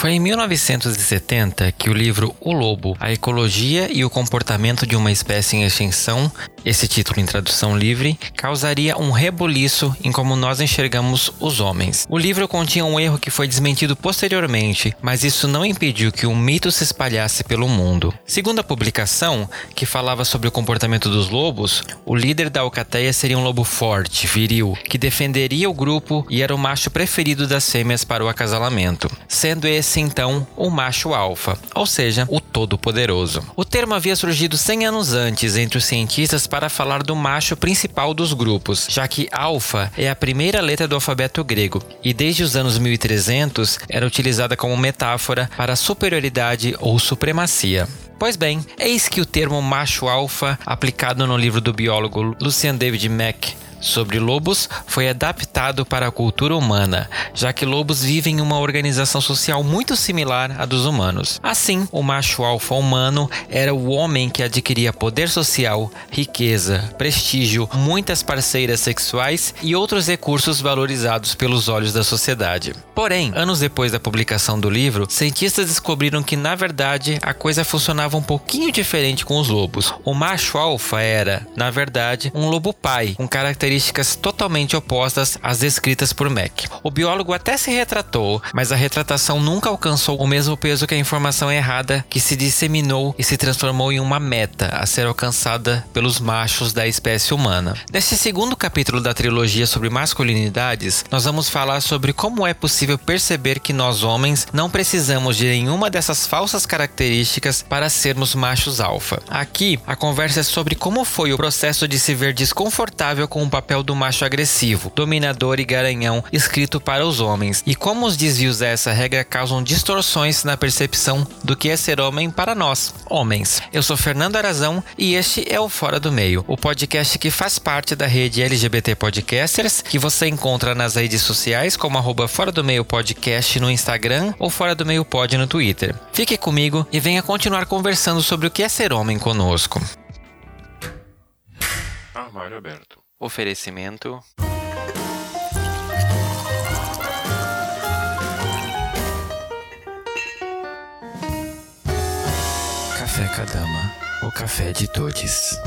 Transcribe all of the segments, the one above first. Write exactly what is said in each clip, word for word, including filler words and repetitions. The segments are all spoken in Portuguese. Foi em mil novecentos e setenta que o livro O Lobo, a Ecologia e o Comportamento de uma Espécie em Extinção, esse título em tradução livre, causaria um rebuliço em como nós enxergamos os homens. O livro continha um erro que foi desmentido posteriormente, mas isso não impediu que o mito se espalhasse pelo mundo. Segundo a publicação, que falava sobre o comportamento dos lobos, o líder da alcateia seria um lobo forte, viril, que defenderia o grupo e era o macho preferido das fêmeas para o acasalamento, sendo esse então o macho alfa, ou seja, o todo-poderoso. O termo havia surgido cem anos antes entre os cientistas para falar do macho principal dos grupos, já que alfa é a primeira letra do alfabeto grego e desde os anos mil e trezentos era utilizada como metáfora para superioridade ou supremacia. Pois bem, eis que o termo macho alfa, aplicado no livro do biólogo Lucian David Mack sobre lobos, foi adaptado para a cultura humana, já que lobos vivem em uma organização social muito similar à dos humanos. Assim, o macho alfa humano era o homem que adquiria poder social, riqueza, prestígio, muitas parceiras sexuais e outros recursos valorizados pelos olhos da sociedade. Porém, anos depois da publicação do livro, cientistas descobriram que, na verdade, a coisa funcionava um pouquinho diferente com os lobos. O macho alfa era, na verdade, um lobo pai, com características características totalmente opostas às descritas por Mack. O biólogo até se retratou, mas a retratação nunca alcançou o mesmo peso que a informação errada que se disseminou e se transformou em uma meta a ser alcançada pelos machos da espécie humana. Neste segundo capítulo da trilogia sobre masculinidades, nós vamos falar sobre como é possível perceber que nós homens não precisamos de nenhuma dessas falsas características para sermos machos alfa. Aqui, a conversa é sobre como foi o processo de se ver desconfortável com o papel do macho agressivo, dominador e garanhão escrito para os homens, e como os desvios dessa regra causam distorções na percepção do que é ser homem para nós, homens. Eu sou Fernando Arazão e este é o Fora do Meio, o podcast que faz parte da rede L G B T Podcasters, que você encontra nas redes sociais como arroba Fora do Meio Podcast no Instagram ou Fora do Meio Pod no Twitter. Fique comigo e venha continuar conversando sobre o que é ser homem conosco. Armário aberto. Oferecimento. Café Kadama, o café de todos.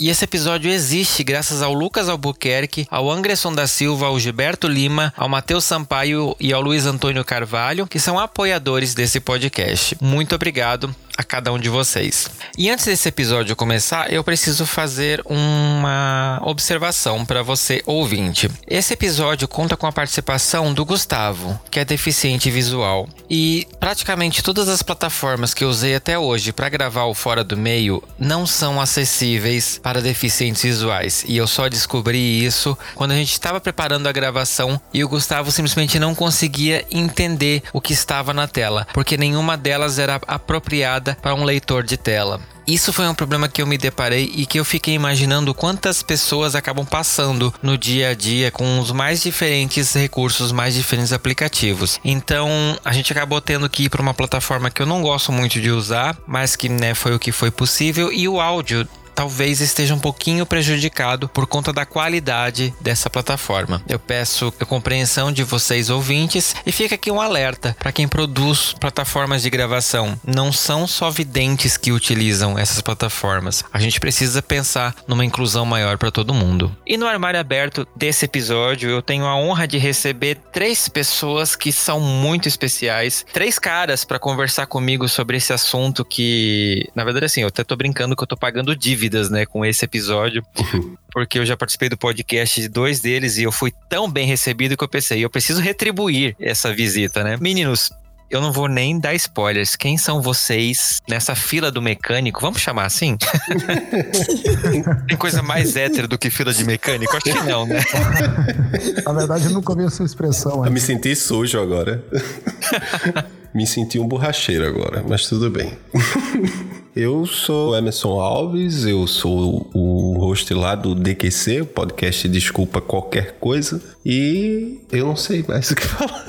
E esse episódio existe graças ao Lucas Albuquerque, ao Anderson da Silva, ao Gilberto Lima, ao Matheus Sampaio e ao Luiz Antônio Carvalho, que são apoiadores desse podcast. Muito obrigado a cada um de vocês. E antes desse episódio começar, eu preciso fazer uma observação para você, ouvinte. Esse episódio conta com a participação do Gustavo, que é deficiente visual. E praticamente todas as plataformas que eu usei até hoje para gravar o Fora do Meio não são acessíveis para deficientes visuais. E eu só descobri isso quando a gente estava preparando a gravação e o Gustavo simplesmente não conseguia entender o que estava na tela, porque nenhuma delas era apropriada para um leitor de tela. Isso foi um problema que eu me deparei e que eu fiquei imaginando quantas pessoas acabam passando no dia a dia com os mais diferentes recursos, mais diferentes aplicativos. Então, a gente acabou tendo que ir para uma plataforma que eu não gosto muito de usar, mas que, né, foi o que foi possível, e o áudio talvez esteja um pouquinho prejudicado por conta da qualidade dessa plataforma. Eu peço a compreensão de vocês, ouvintes, e fica aqui um alerta para quem produz plataformas de gravação. Não são só videntes que utilizam essas plataformas. A gente precisa pensar numa inclusão maior para todo mundo. E no armário aberto desse episódio, eu tenho a honra de receber três pessoas que são muito especiais, três caras para conversar comigo sobre esse assunto que, na verdade, assim, eu até tô brincando que eu tô pagando dívida, né, com esse episódio, porque eu já participei do podcast de dois deles e eu fui tão bem recebido que eu pensei, eu preciso retribuir essa visita, né? Meninos, eu não vou nem dar spoilers. Quem são vocês nessa fila do mecânico? Vamos chamar assim? Tem coisa mais hétero do que fila de mecânico? Acho que não, né? Na verdade, eu nunca ouvi essa expressão. Eu me senti sujo agora. Me senti um borracheiro agora, mas tudo bem. Eu sou o Emerson Alves, eu sou o host lá do D Q C, o podcast Desculpa Qualquer Coisa, e eu não sei mais o que falar.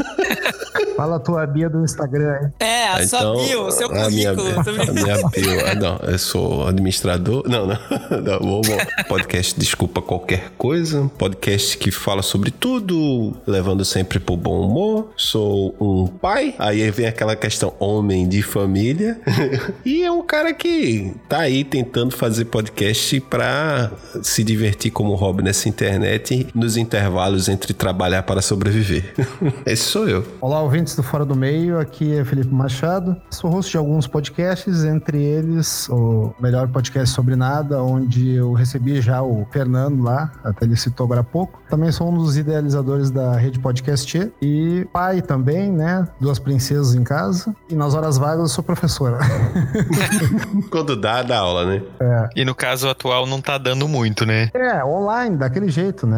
Fala a tua bio do Instagram, hein? É, a então, sua bio, o seu currículo. A minha, a minha bio, ah, não, eu sou administrador, não, não, não bom, bom. Podcast Desculpa Qualquer Coisa, podcast que fala sobre tudo, levando sempre pro bom humor, sou um pai, aí vem aquela questão homem de família, e é um cara que tá aí tentando fazer podcast pra se divertir como hobby nessa internet, nos intervalos entre trabalhar para sobreviver. Esse sou eu. Olá, ouvintes do Fora do Meio, aqui é Felipe Machado. Sou host de alguns podcasts, entre eles o Melhor Podcast Sobre Nada, onde eu recebi já o Fernando lá, até ele citou agora há pouco. Também sou um dos idealizadores da Rede Podcast E e pai também, né? Duas princesas em casa. E nas horas vagas eu sou professora. Quando dá, dá aula, né? É. E no caso atual não tá dando muito, né? É, online, daquele jeito, né?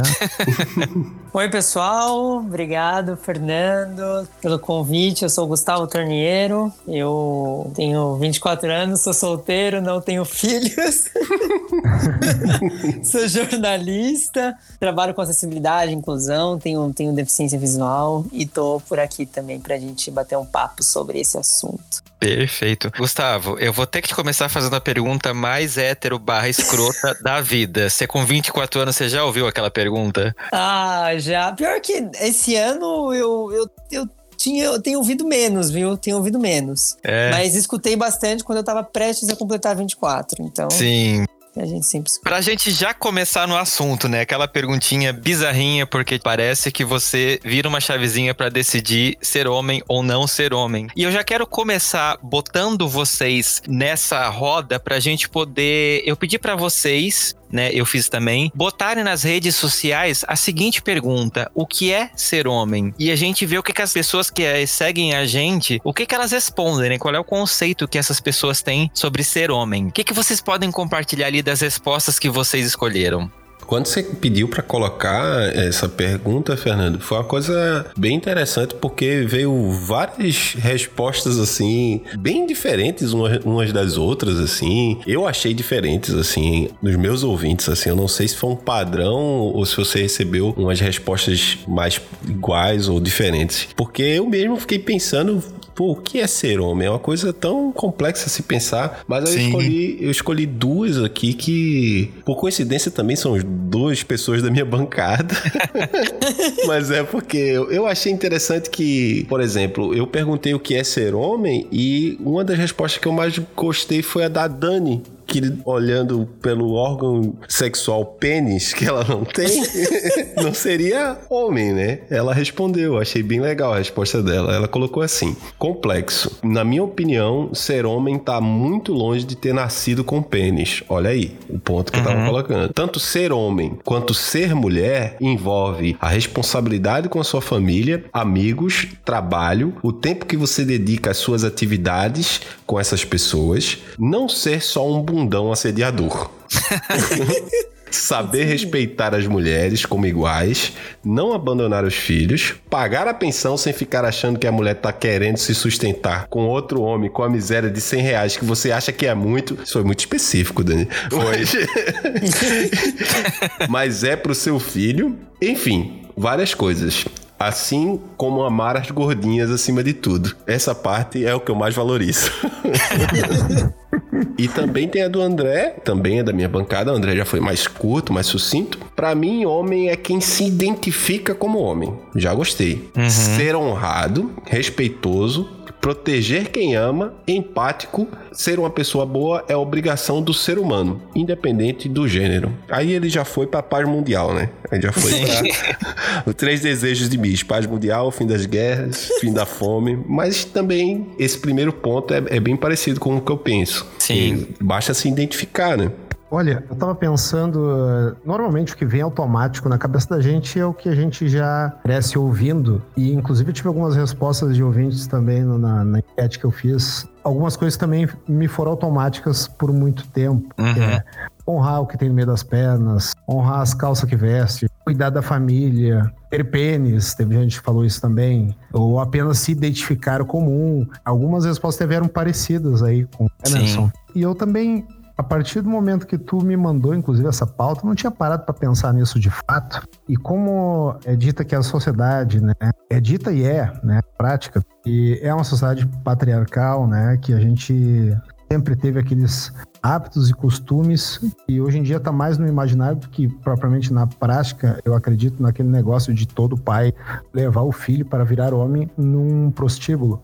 Oi, pessoal. Obrigado, Fernando, pelo convite. Eu sou o Gustavo Tornieiro, eu tenho vinte e quatro anos, sou solteiro, não tenho filhos, sou jornalista, trabalho com acessibilidade, inclusão, tenho, tenho deficiência visual e tô por aqui também pra gente bater um papo sobre esse assunto. Perfeito. Gustavo, eu vou ter que começar fazendo a pergunta mais hétero barra escrota da vida. Você com vinte e quatro anos, você já ouviu aquela pergunta? Ah, já. Pior que esse ano eu, eu, eu, tinha, eu tenho ouvido menos, viu? Tenho ouvido menos. É. Mas escutei bastante quando eu tava prestes a completar vinte e quatro, então... Sim. A gente sempre escuta. Pra gente já começar no assunto, né? Aquela perguntinha bizarrinha, porque parece que você vira uma chavezinha pra decidir ser homem ou não ser homem. E eu já quero começar botando vocês nessa roda pra gente poder... Eu pedi pra vocês... Né, eu fiz também, botarem nas redes sociais a seguinte pergunta: o que é ser homem? E a gente vê o que, que as pessoas que seguem a gente, o que, que elas respondem, né? Qual é o conceito que essas pessoas têm sobre ser homem? O que, que vocês podem compartilhar ali das respostas que vocês escolheram? Quando você pediu para colocar essa pergunta, Fernando, foi uma coisa bem interessante, porque veio várias respostas, assim, bem diferentes umas das outras, assim. Eu achei diferentes, assim, nos meus ouvintes, assim. Eu não sei se foi um padrão ou se você recebeu umas respostas mais iguais ou diferentes. Porque eu mesmo fiquei pensando... Pô, o que é ser homem? É uma coisa tão complexa se pensar, mas eu escolhi, eu escolhi duas aqui que, por coincidência, também são duas pessoas da minha bancada. Mas é porque eu achei interessante que, por exemplo, eu perguntei o que é ser homem e uma das respostas que eu mais gostei foi a da Dani, que olhando pelo órgão sexual pênis, que ela não tem, não seria homem, né? Ela respondeu, achei bem legal a resposta dela. Ela colocou assim: complexo. Na minha opinião, ser homem tá muito longe de ter nascido com pênis. Olha aí, o ponto que uhum. eu tava colocando. Tanto ser homem quanto ser mulher envolve a responsabilidade com a sua família, amigos, trabalho, o tempo que você dedica às suas atividades com essas pessoas, não ser só um bundão Mundão assediador. Saber respeitar as mulheres como iguais, não abandonar os filhos, pagar a pensão sem ficar achando que a mulher tá querendo se sustentar com outro homem com a miséria de cem reais que você acha que é muito. Isso foi muito específico, Dani. Foi. Mas é pro seu filho. Enfim, várias coisas. Assim como amar as gordinhas acima de tudo. Essa parte é o que eu mais valorizo. E também tem a do André, também é da minha bancada. O André já foi mais curto, mais sucinto. Pra mim, homem é quem se identifica como homem. Já gostei. Uhum. Ser honrado, respeitoso, proteger quem ama, empático, ser uma pessoa boa é obrigação do ser humano, independente do gênero. Aí ele já foi pra paz mundial, né? Ele já foi pra os três desejos de Miss, paz mundial, fim das guerras, fim da fome. Mas também esse primeiro ponto é, é bem parecido com o que eu penso. Sim. E basta se identificar, né? Olha, eu tava pensando, normalmente o que vem automático na cabeça da gente é o que a gente já cresce ouvindo. E inclusive eu tive algumas respostas de ouvintes também na, na enquete que eu fiz. Algumas coisas também me foram automáticas por muito tempo. Uhum. É, honrar o que tem no meio das pernas, honrar as calças que veste, cuidar da família, ter pênis, teve gente que falou isso também, ou apenas se identificar como um. Algumas respostas tiveram parecidas aí com o Emerson. Sim. E eu também, a partir do momento que tu me mandou, inclusive, essa pauta, eu não tinha parado para pensar nisso de fato. E como é dita que a sociedade, né, é dita e é, né, prática, e é uma sociedade patriarcal, né, que a gente sempre teve aqueles hábitos e costumes, e hoje em dia tá mais no imaginário do que propriamente na prática. Eu acredito naquele negócio de todo pai levar o filho para virar homem num prostíbulo.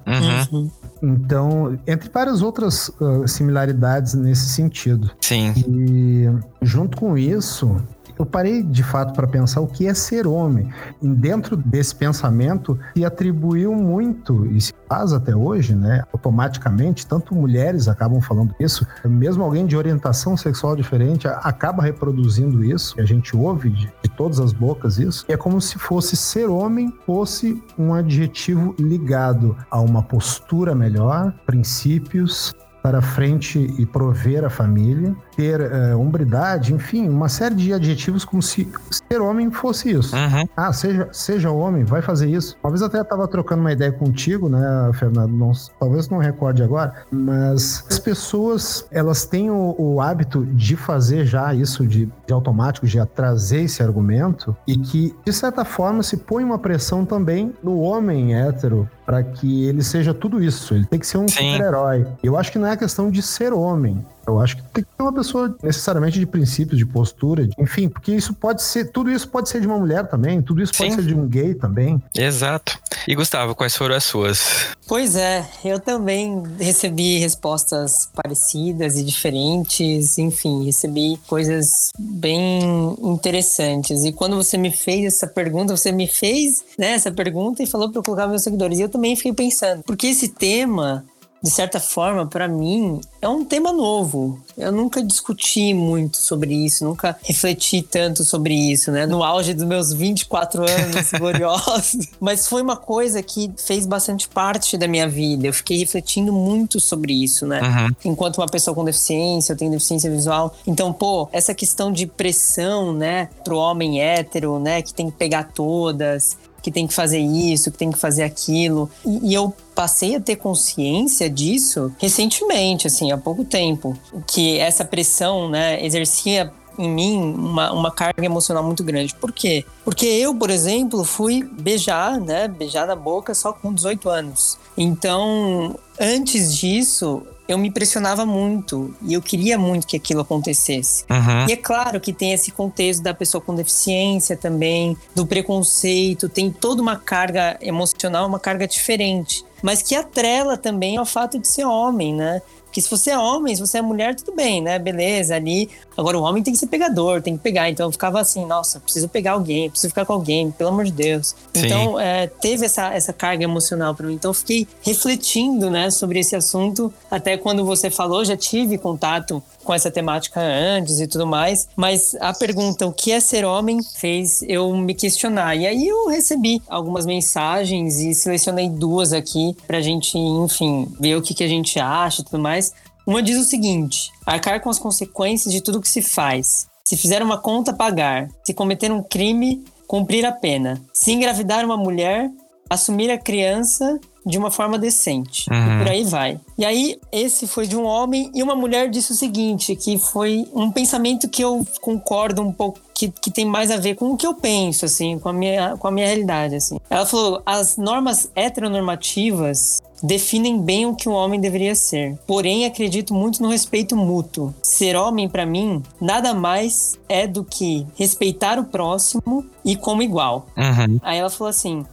Uhum. Então, entre várias outras uh, similaridades nesse sentido. Sim. E junto com isso, eu parei de fato para pensar o que é ser homem. E dentro desse pensamento, se atribuiu muito, e se faz até hoje, né, automaticamente, tanto mulheres acabam falando isso, mesmo alguém de orientação sexual diferente acaba reproduzindo isso, e a gente ouve de, de todas as bocas isso, e é como se fosse ser homem fosse um adjetivo ligado a uma postura melhor, princípios, para frente e prover a família, ter é, hombridade, enfim, uma série de adjetivos como se ser homem fosse isso. Uhum. Ah, seja, seja homem, vai fazer isso. Uma vez até eu estava trocando uma ideia contigo, né, Fernando? Não, talvez não recorde agora, mas as pessoas, elas têm o, o hábito de fazer já isso de, de automático, de trazer esse argumento, e que, de certa forma, se põe uma pressão também no homem hétero, para que ele seja tudo isso. Ele tem que ser um Sim. super-herói. Eu acho que não é questão de ser homem. Eu acho que tem que ser uma pessoa necessariamente de princípios, de postura, de, enfim, porque isso pode ser, tudo isso pode ser de uma mulher também, tudo isso pode Sim. ser de um gay também. Exato. E Gustavo, quais foram as suas? Pois é, eu também recebi respostas parecidas e diferentes, enfim, recebi coisas bem interessantes. E quando você me fez essa pergunta, você me fez, né, essa pergunta e falou para eu colocar meus seguidores. E eu também fiquei pensando, porque esse tema, de certa forma, para mim, é um tema novo. Eu nunca discuti muito sobre isso, nunca refleti tanto sobre isso, né? No auge dos meus vinte e quatro anos gloriosos. Mas foi uma coisa que fez bastante parte da minha vida. Eu fiquei refletindo muito sobre isso, né? Uhum. Enquanto uma pessoa com deficiência, eu tenho deficiência visual. Então, pô, essa questão de pressão, né? Pro homem hétero, né? Que tem que pegar todas, que tem que fazer isso, que tem que fazer aquilo. E, e eu passei a ter consciência disso recentemente, assim, há pouco tempo. Que essa pressão, né, exercia em mim uma, uma carga emocional muito grande. Por quê? Porque eu, por exemplo, fui beijar, né, beijar na boca só com dezoito anos. Então, antes disso, eu me pressionava muito e eu queria muito que aquilo acontecesse. Uhum. E é claro que tem esse contexto da pessoa com deficiência também, do preconceito, tem toda uma carga emocional, uma carga diferente. Mas que atrela também ao fato de ser homem, né? Porque se você é homem, se você é mulher, tudo bem, né? Beleza, ali. Agora o homem tem que ser pegador, tem que pegar. Então eu ficava assim, nossa, preciso pegar alguém, preciso ficar com alguém, pelo amor de Deus. Sim. Então é, teve essa, essa carga emocional pra mim. Então eu fiquei refletindo, né, sobre esse assunto. Até quando você falou, já tive contato com essa temática antes e tudo mais. Mas a pergunta, o que é ser homem, fez eu me questionar. E aí eu recebi algumas mensagens e selecionei duas aqui pra gente, enfim, ver o que, que a gente acha e tudo mais. Uma diz o seguinte: arcar com as consequências de tudo que se faz. Se fizer uma conta, pagar. Se cometer um crime, cumprir a pena. Se engravidar uma mulher, assumir a criança de uma forma decente. Uhum. E por aí vai. E aí, esse foi de um homem, e uma mulher disse o seguinte, que foi um pensamento que eu concordo um pouco, que, que tem mais a ver com o que eu penso, assim, com a minha, com a minha realidade, assim. Ela falou, as normas heteronormativas definem bem o que um homem deveria ser. Porém, acredito muito no respeito mútuo. Ser homem, pra mim, nada mais é do que respeitar o próximo e como igual. Uhum. Aí ela falou assim,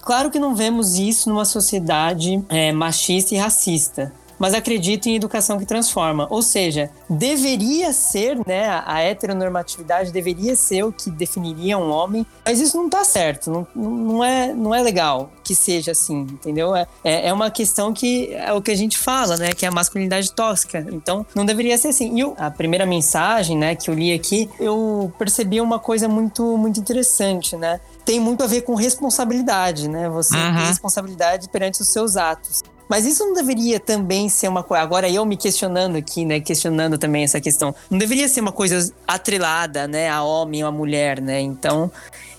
claro que não vemos isso numa sociedade é, machista e racista, mas acredito em educação que transforma. Ou seja, deveria ser, né, a heteronormatividade deveria ser o que definiria um homem, mas isso não tá certo, não, não, é, não é legal que seja assim, entendeu? É, é uma questão que é o que a gente fala, né, que é a masculinidade tóxica, então não deveria ser assim. E eu, a primeira mensagem, né, que eu li aqui, eu percebi uma coisa muito, muito interessante, né? Tem muito a ver com responsabilidade, né? Você uhum. tem responsabilidade perante os seus atos. Mas isso não deveria também ser uma coisa... Agora eu me questionando aqui, né? Questionando também essa questão. Não deveria ser uma coisa atrelada, né? A homem ou a mulher, né? Então...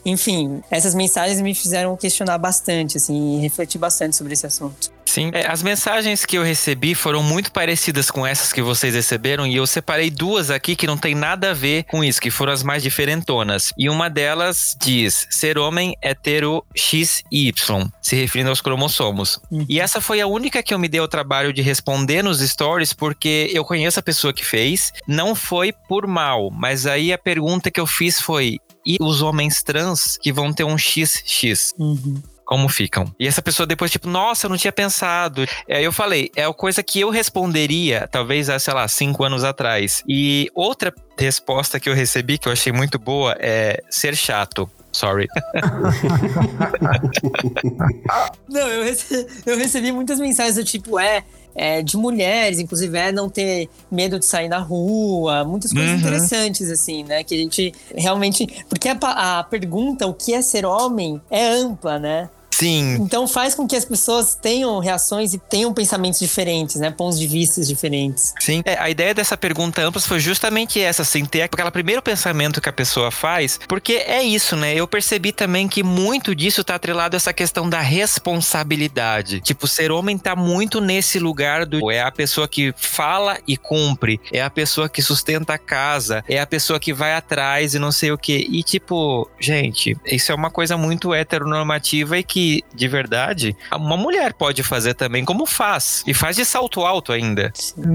Enfim, essas mensagens me fizeram questionar bastante, assim, e refletir bastante sobre esse assunto. Sim, é, as mensagens que eu recebi foram muito parecidas com essas que vocês receberam, e eu separei duas aqui que não tem nada a ver com isso, que foram as mais diferentonas. E uma delas diz, ser homem é ter o X Y, se referindo aos cromossomos. Uhum. E essa foi a única que eu me dei ao trabalho de responder nos stories, porque eu conheço a pessoa que fez, não foi por mal, mas aí a pergunta que eu fiz foi... E os homens trans que vão ter um X X. Uhum. Como ficam? E essa pessoa depois, tipo, nossa, eu não tinha pensado. Aí eu falei, é uma coisa que eu responderia, talvez, há, sei lá, cinco anos atrás. E outra resposta que eu recebi, que eu achei muito boa, é ser chato. Sorry. Não, eu recebi, eu recebi muitas mensagens do tipo, é... É, de mulheres, inclusive, é não ter medo de sair na rua, muitas coisas uhum. interessantes, assim, né? Que a gente realmente... Porque a, a pergunta, o que é ser homem, é ampla, né? Sim. Então faz com que as pessoas tenham reações e tenham pensamentos diferentes, né? Pontos de vista diferentes. Sim. É, a ideia dessa pergunta ampla foi justamente essa, assim, ter aquele primeiro pensamento que a pessoa faz, porque é isso, né? Eu percebi também que muito disso tá atrelado a essa questão da responsabilidade. Tipo, ser homem tá muito nesse lugar do... É a pessoa que fala e cumpre, é a pessoa que sustenta a casa, é a pessoa que vai atrás e não sei o quê. E tipo, gente, isso é uma coisa muito heteronormativa e que de verdade, uma mulher pode fazer também, como faz, e faz de salto alto ainda.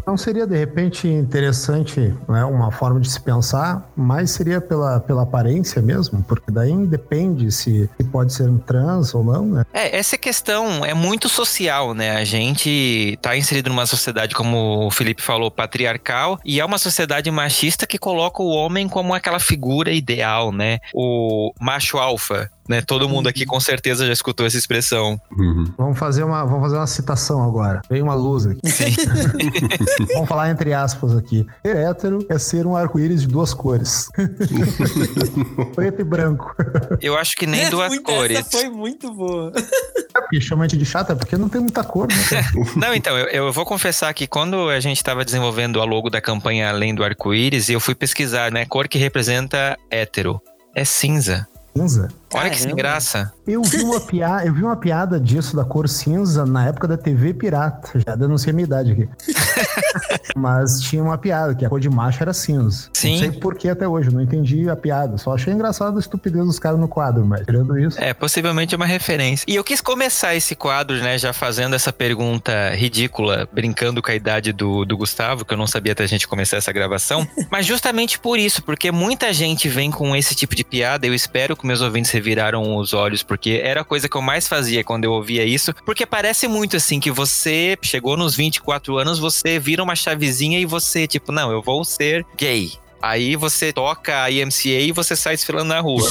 Não seria de repente interessante, né, uma forma de se pensar, mas seria pela, pela aparência mesmo, porque daí independe se pode ser um trans ou não, né? É, essa questão é muito social, né? A gente tá inserido numa sociedade, como o Felipe falou, patriarcal, e é uma sociedade machista que coloca o homem como aquela figura ideal, né? O macho alfa. Né? Todo mundo aqui com certeza já escutou essa expressão. Uhum. Vamos fazer uma, vamos fazer uma citação agora. Veio uma luz aqui. Sim. Vamos falar entre aspas aqui. Ser hétero é ser um arco-íris de duas cores. Preto e branco. Eu acho que nem é, duas cores. Essa foi muito boa. É porque chama a gente de chata, porque não tem muita cor, né? Não, então, eu, eu vou confessar que quando a gente estava desenvolvendo a logo da campanha Além do Arco-Íris, eu fui pesquisar, né? Cor que representa hétero. É cinza. Cinza? Olha que sem graça. Eu vi, uma piada, eu vi uma piada disso da cor cinza na época da T V Pirata. Já denunciei minha idade aqui. Mas tinha uma piada que a cor de macho era cinza. Sim. Não sei por que até hoje, não entendi a piada. Só achei engraçado a estupidez dos caras no quadro, mas tirando isso... É, possivelmente uma referência. E eu quis começar esse quadro, né, já fazendo essa pergunta ridícula, brincando com a idade do, do Gustavo, que eu não sabia até a gente começar essa gravação. Mas justamente por isso, porque muita gente vem com esse tipo de piada. Eu espero que meus ouvintes viraram os olhos, porque era a coisa que eu mais fazia quando eu ouvia isso, porque parece muito assim, que você chegou nos vinte e quatro anos, você vira uma chavezinha e você, tipo, não, eu vou ser gay. Aí você toca a I M C A e você sai desfilando na rua.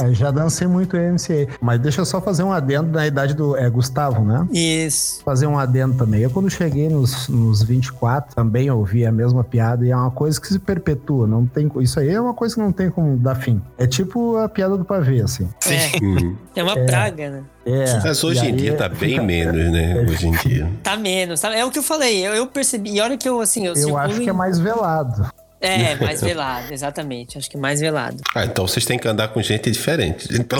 Eu já dancei muito I M C A. Mas deixa eu só fazer um adendo na idade do é, Gustavo, né? Isso. Fazer um adendo também. Eu quando cheguei nos, nos vinte e quatro, também ouvi a mesma piada. E é uma coisa que se perpetua. Não tem, isso aí é uma coisa que não tem como dar fim. É tipo a piada do pavê, assim. Sim. É, é uma é. praga, né? É, mas hoje em dia tá bem fica... menos, né? Hoje em dia. Tá menos. Tá... É o que eu falei. Eu, eu percebi. E a hora que eu, assim... Eu, eu acho em... que é mais velado. É, mais velado, exatamente. Acho que mais velado. Ah, então vocês têm que andar com gente diferente. Então...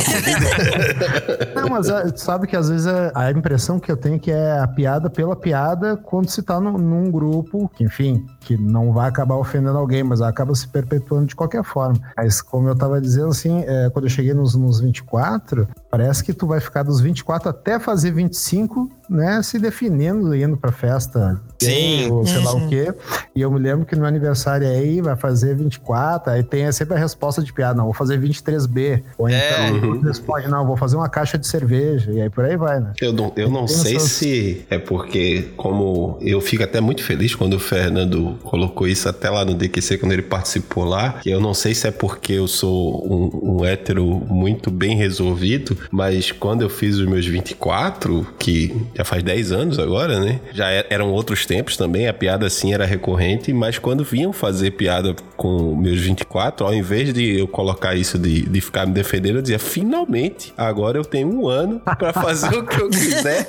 Não, mas sabe que às vezes a impressão que eu tenho que é a piada pela piada quando se tá num, num grupo que, enfim, que não vai acabar ofendendo alguém, mas acaba se perpetuando de qualquer forma. Mas como eu tava dizendo, assim, é, quando eu cheguei nos, nos vinte e quatro, parece que tu vai ficar dos vinte e quatro até fazer vinte e cinco, né, se definindo, indo pra festa. Sim. Ou sei lá o quê. E eu me lembro que no meu aniversário aí vai fazer vinte e quatro, aí tem sempre a resposta de piada, não, vou fazer vinte e três B. Ou é. então, responde, não, vou fazer uma caixa de cerveja. E aí por aí vai, né? Eu não, eu não sei essas... se é porque, como eu fico até muito feliz quando o Fernando colocou isso até lá no D Q C, quando ele participou lá, que eu não sei se é porque eu sou um, um hétero muito bem resolvido, mas quando eu fiz os meus vinte e quatro, que já faz dez anos agora, né? Já eram outros tempos também, a piada assim era recorrente, mas quando vinham fazer piada com meus vinte e quatro, ao invés de eu colocar isso de, de ficar me defendendo, eu dizia, finalmente, agora eu tenho um ano pra fazer o que eu quiser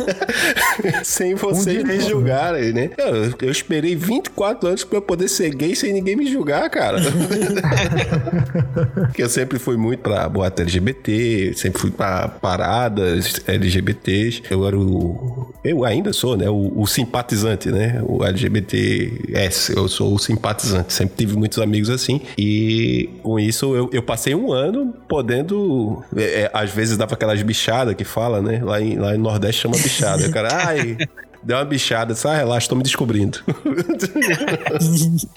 sem vocês um me julgarem, né? Eu, eu esperei vinte e quatro anos pra eu poder ser gay sem ninguém me julgar, cara. Porque eu sempre fui muito pra boate L G B T, sempre fui pra paradas L G B Ts. Eu era o... Eu ainda sou, né? O, o simpatizante, né? O L G B T S. Eu sou o simpatizante. Sempre tive muitos amigos assim. E com isso eu, eu passei um ano podendo... É, é, às vezes dava aquelas bichadas que fala, né? Lá em, lá em Nordeste chama bichada. O cara, ai... Deu uma bichada, disse, ah, relaxa, tô me descobrindo.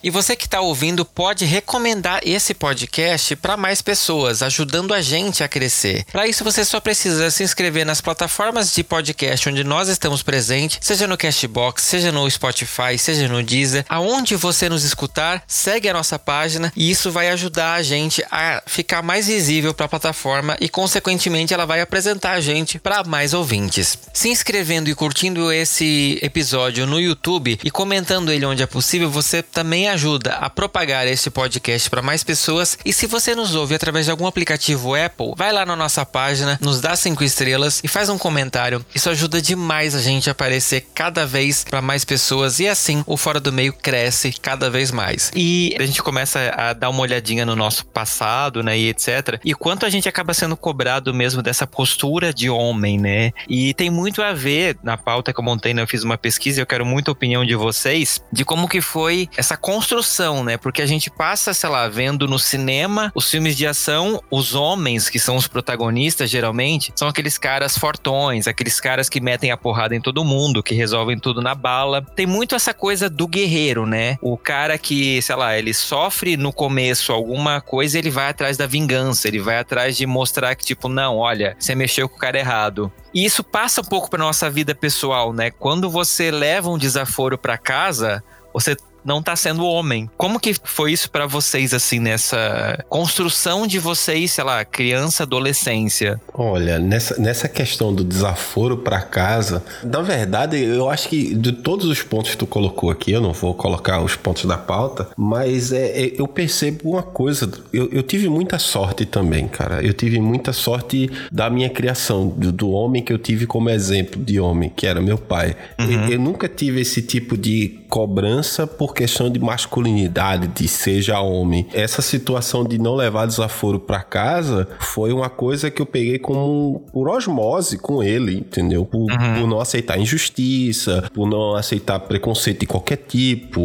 E você que tá ouvindo pode recomendar esse podcast para mais pessoas, ajudando a gente a crescer. Para isso, você só precisa se inscrever nas plataformas de podcast onde nós estamos presentes, seja no Castbox, seja no Spotify, seja no Deezer. Aonde você nos escutar, segue a nossa página e isso vai ajudar a gente a ficar mais visível para a plataforma e, consequentemente, ela vai apresentar a gente para mais ouvintes. Se inscrevendo e curtindo esse episódio no YouTube e comentando ele onde é possível, você também ajuda a propagar este podcast para mais pessoas. E se você nos ouve através de algum aplicativo Apple, vai lá na nossa página, nos dá cinco estrelas e faz um comentário. Isso ajuda demais a gente a aparecer cada vez para mais pessoas e assim o Fora do Meio cresce cada vez mais. E a gente começa a dar uma olhadinha no nosso passado, né, e etcétera. E quanto a gente acaba sendo cobrado mesmo dessa postura de homem, né? E tem muito a ver na pauta que eu montei, eu fiz uma pesquisa e eu quero muita opinião de vocês de como que foi essa construção, né? Porque a gente passa, sei lá, vendo no cinema os filmes de ação, os homens que são os protagonistas, geralmente, são aqueles caras fortões, aqueles caras que metem a porrada em todo mundo, que resolvem tudo na bala. Tem muito essa coisa do guerreiro, né? O cara que, sei lá, ele sofre no começo alguma coisa, ele vai atrás da vingança, ele vai atrás de mostrar que, tipo, não, olha, você mexeu com o cara errado. E isso passa um pouco pra nossa vida pessoal, né? Quando você leva um desaforo pra casa, você não tá sendo homem. Como que foi isso pra vocês, assim, nessa construção de vocês, sei lá, criança, adolescência? Olha, nessa, nessa questão do desaforo pra casa, na verdade, eu acho que de todos os pontos que tu colocou aqui, eu não vou colocar os pontos da pauta, mas é, é, eu percebo uma coisa, eu, eu tive muita sorte também, cara. Eu tive muita sorte da minha criação, do, do homem que eu tive como exemplo de homem, que era meu pai. Uhum. Eu, eu nunca tive esse tipo de cobrança por questão de masculinidade, de seja homem. Essa situação de não levar desaforo pra casa foi uma coisa que eu peguei como por osmose com ele, entendeu? Por, uhum. por não aceitar injustiça, por não aceitar preconceito de qualquer tipo,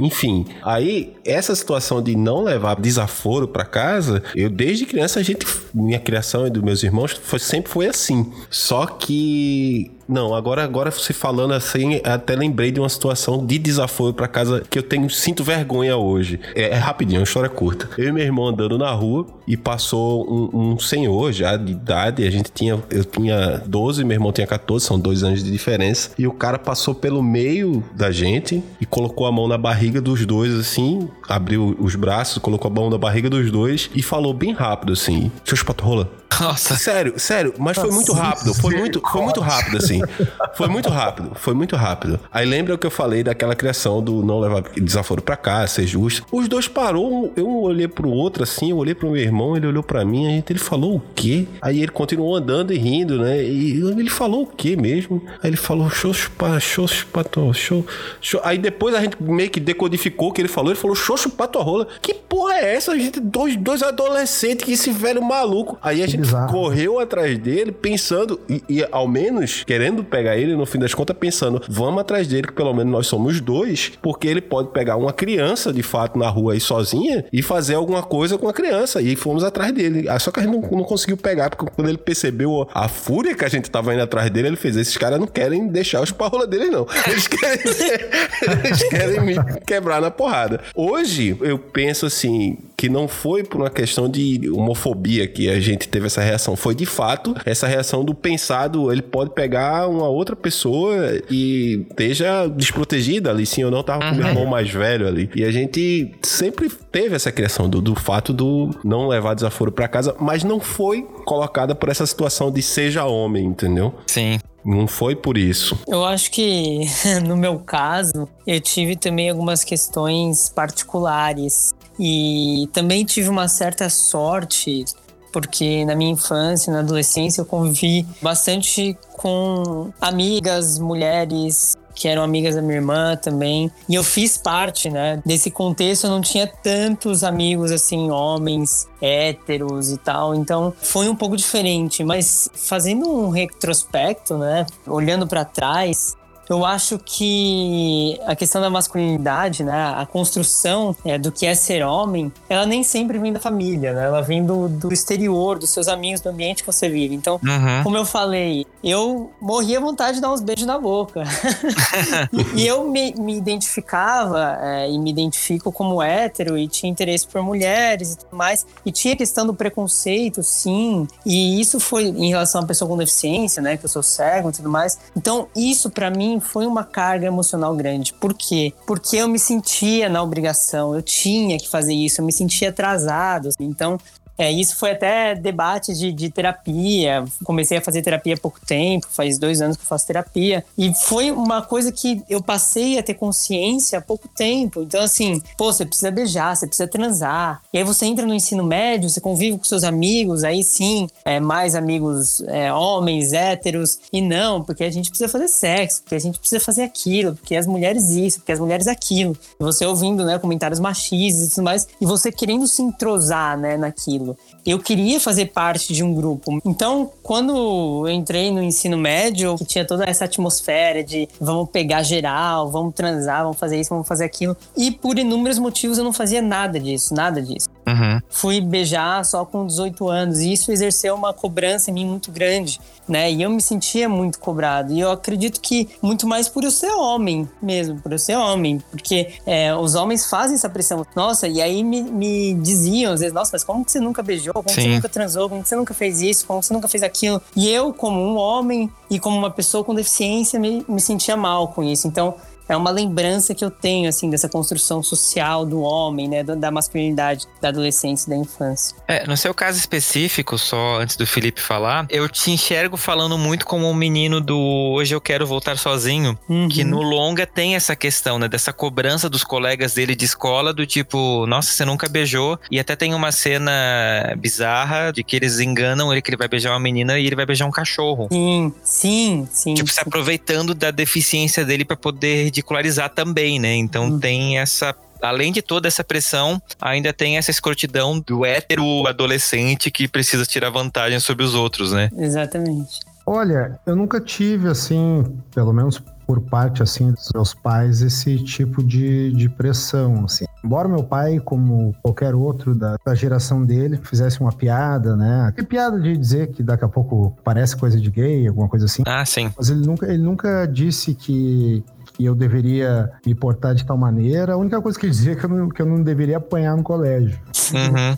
enfim. Aí, essa situação de não levar desaforo pra casa, eu desde criança, a gente, minha criação e dos meus irmãos, foi, sempre foi assim. Só que... Não, agora, agora você falando assim, até lembrei de uma situação de desaforo pra casa que eu tenho, sinto vergonha hoje. É, é rapidinho, é uma história curta. Eu e meu irmão andando na rua e passou um, um senhor já de idade, a gente tinha, eu tinha doze, meu irmão tinha catorze, são dois anos de diferença, e o cara passou pelo meio da gente e colocou a mão na barriga dos dois assim, abriu os braços, colocou a mão na barriga dos dois e falou bem rápido assim, seus patrola. Nossa. Sério, sério, mas Nossa. foi muito rápido, foi muito, foi muito rápido assim. Foi muito rápido, foi muito rápido. Aí lembra o que eu falei daquela criação do não levar desaforo pra cá, ser justo. Os dois parou, eu olhei pro outro assim, eu olhei pro meu irmão, ele olhou pra mim, a gente, ele falou o quê? Aí ele continuou andando e rindo, né? E ele falou o quê mesmo? Aí ele falou xoxupá, xoxupá, xoxupá. Aí depois a gente meio que decodificou o que ele falou, ele falou xoxupá tua rola. Que porra é essa? A gente, dois, dois adolescentes, que esse velho maluco. Aí a gente Exato. correu atrás dele pensando, e, e ao menos querendo Querendo pegar ele, no fim das contas, pensando, vamos atrás dele, que pelo menos nós somos dois, porque ele pode pegar uma criança, de fato, na rua aí sozinha e fazer alguma coisa com a criança. E fomos atrás dele. Só que a gente não, não conseguiu pegar, porque quando ele percebeu a fúria que a gente tava indo atrás dele, ele fez, esses caras não querem deixar os parolas dele, não. Eles querem, eles querem me quebrar na porrada. Hoje, eu penso assim... que não foi por uma questão de homofobia que a gente teve essa reação. Foi, de fato, essa reação do pensado, ele pode pegar uma outra pessoa e esteja desprotegida ali. Sim, eu não tava uhum. com meu irmão mais velho ali. E a gente sempre teve essa criação do, do fato do não levar desaforo pra casa, mas não foi colocada por essa situação de seja homem, entendeu? Sim. Não foi por isso. Eu acho que, no meu caso, eu tive também algumas questões particulares. E também tive uma certa sorte porque na minha infância, na adolescência, eu convivi bastante com amigas, mulheres que eram amigas da minha irmã também. E eu fiz parte, né, desse contexto. Eu não tinha tantos amigos, assim, homens, héteros e tal. Então, foi um pouco diferente. Mas fazendo um retrospecto, né, olhando pra trás, eu acho que a questão da masculinidade, né, a construção é, do que é ser homem, ela nem sempre vem da família, né? Ela vem do, do exterior, dos seus amigos, do ambiente que você vive. Então, uhum. como eu falei, eu morria à vontade de dar uns beijos na boca. E eu me, me identificava é, e me identifico como hétero e tinha interesse por mulheres e tudo mais. E tinha a questão do preconceito, sim. E isso foi em relação à pessoa com deficiência, né? Que eu sou cego e tudo mais. Então, isso pra mim foi uma carga emocional grande. Por quê? Porque eu me sentia na obrigação, eu tinha que fazer isso, eu me sentia atrasado. Então, é, isso foi até debate de, de terapia. Comecei a fazer terapia há pouco tempo, faz dois anos que eu faço terapia. E foi uma coisa que eu passei a ter consciência há pouco tempo. Então, assim, pô, você precisa beijar, você precisa transar. E aí você entra no ensino médio, você convive com seus amigos, aí sim, é, mais amigos é, homens, héteros. E não, porque a gente precisa fazer sexo, porque a gente precisa fazer aquilo, porque as mulheres isso, porque as mulheres aquilo. E você ouvindo, né, comentários machistas e tudo mais, e você querendo se entrosar, né, naquilo. Eu queria fazer parte de um grupo. Então, quando eu entrei no ensino médio, que tinha toda essa atmosfera de vamos pegar geral, vamos transar, vamos fazer isso, vamos fazer aquilo. E por inúmeros motivos eu não fazia nada disso, nada disso. Uhum. Fui beijar só com dezoito anos e isso exerceu uma cobrança em mim muito grande, né? E eu me sentia muito cobrado. E eu acredito que muito mais por eu ser homem mesmo, por eu ser homem. Porque é, os homens fazem essa pressão. Nossa, e aí me, me diziam às vezes, nossa, mas como que você não nunca beijou, como Sim. você nunca transou, como você nunca fez isso, como você nunca fez aquilo. E eu, como um homem e como uma pessoa com deficiência, me, me sentia mal com isso. Então, é uma lembrança que eu tenho, assim, dessa construção social do homem, né, da masculinidade, da adolescência, da infância. É, no seu caso específico, só antes do Felipe falar, eu te enxergo falando muito como um menino do Hoje Eu Quero Voltar Sozinho, uhum. que no longa tem essa questão, né, dessa cobrança dos colegas dele de escola, do tipo, nossa, você nunca beijou, e até tem uma cena bizarra de que eles enganam ele que ele vai beijar uma menina e ele vai beijar um cachorro. Sim, sim, sim. Tipo, se aproveitando da deficiência dele pra poder particularizar também, né? Então hum. tem essa... Além de toda essa pressão, ainda tem essa escrotidão do hétero adolescente que precisa tirar vantagem sobre os outros, né? Exatamente. Olha, eu nunca tive, assim, pelo menos por parte, assim, dos meus pais, esse tipo de, de pressão, assim. Embora meu pai, como qualquer outro da, da geração dele, fizesse uma piada, né? Que piada de dizer que daqui a pouco parece coisa de gay, alguma coisa assim. Ah, sim. Mas ele nunca, ele nunca disse que... que eu deveria me portar de tal maneira. A única coisa que ele dizia é que eu não, que eu não deveria apanhar no colégio. Uhum.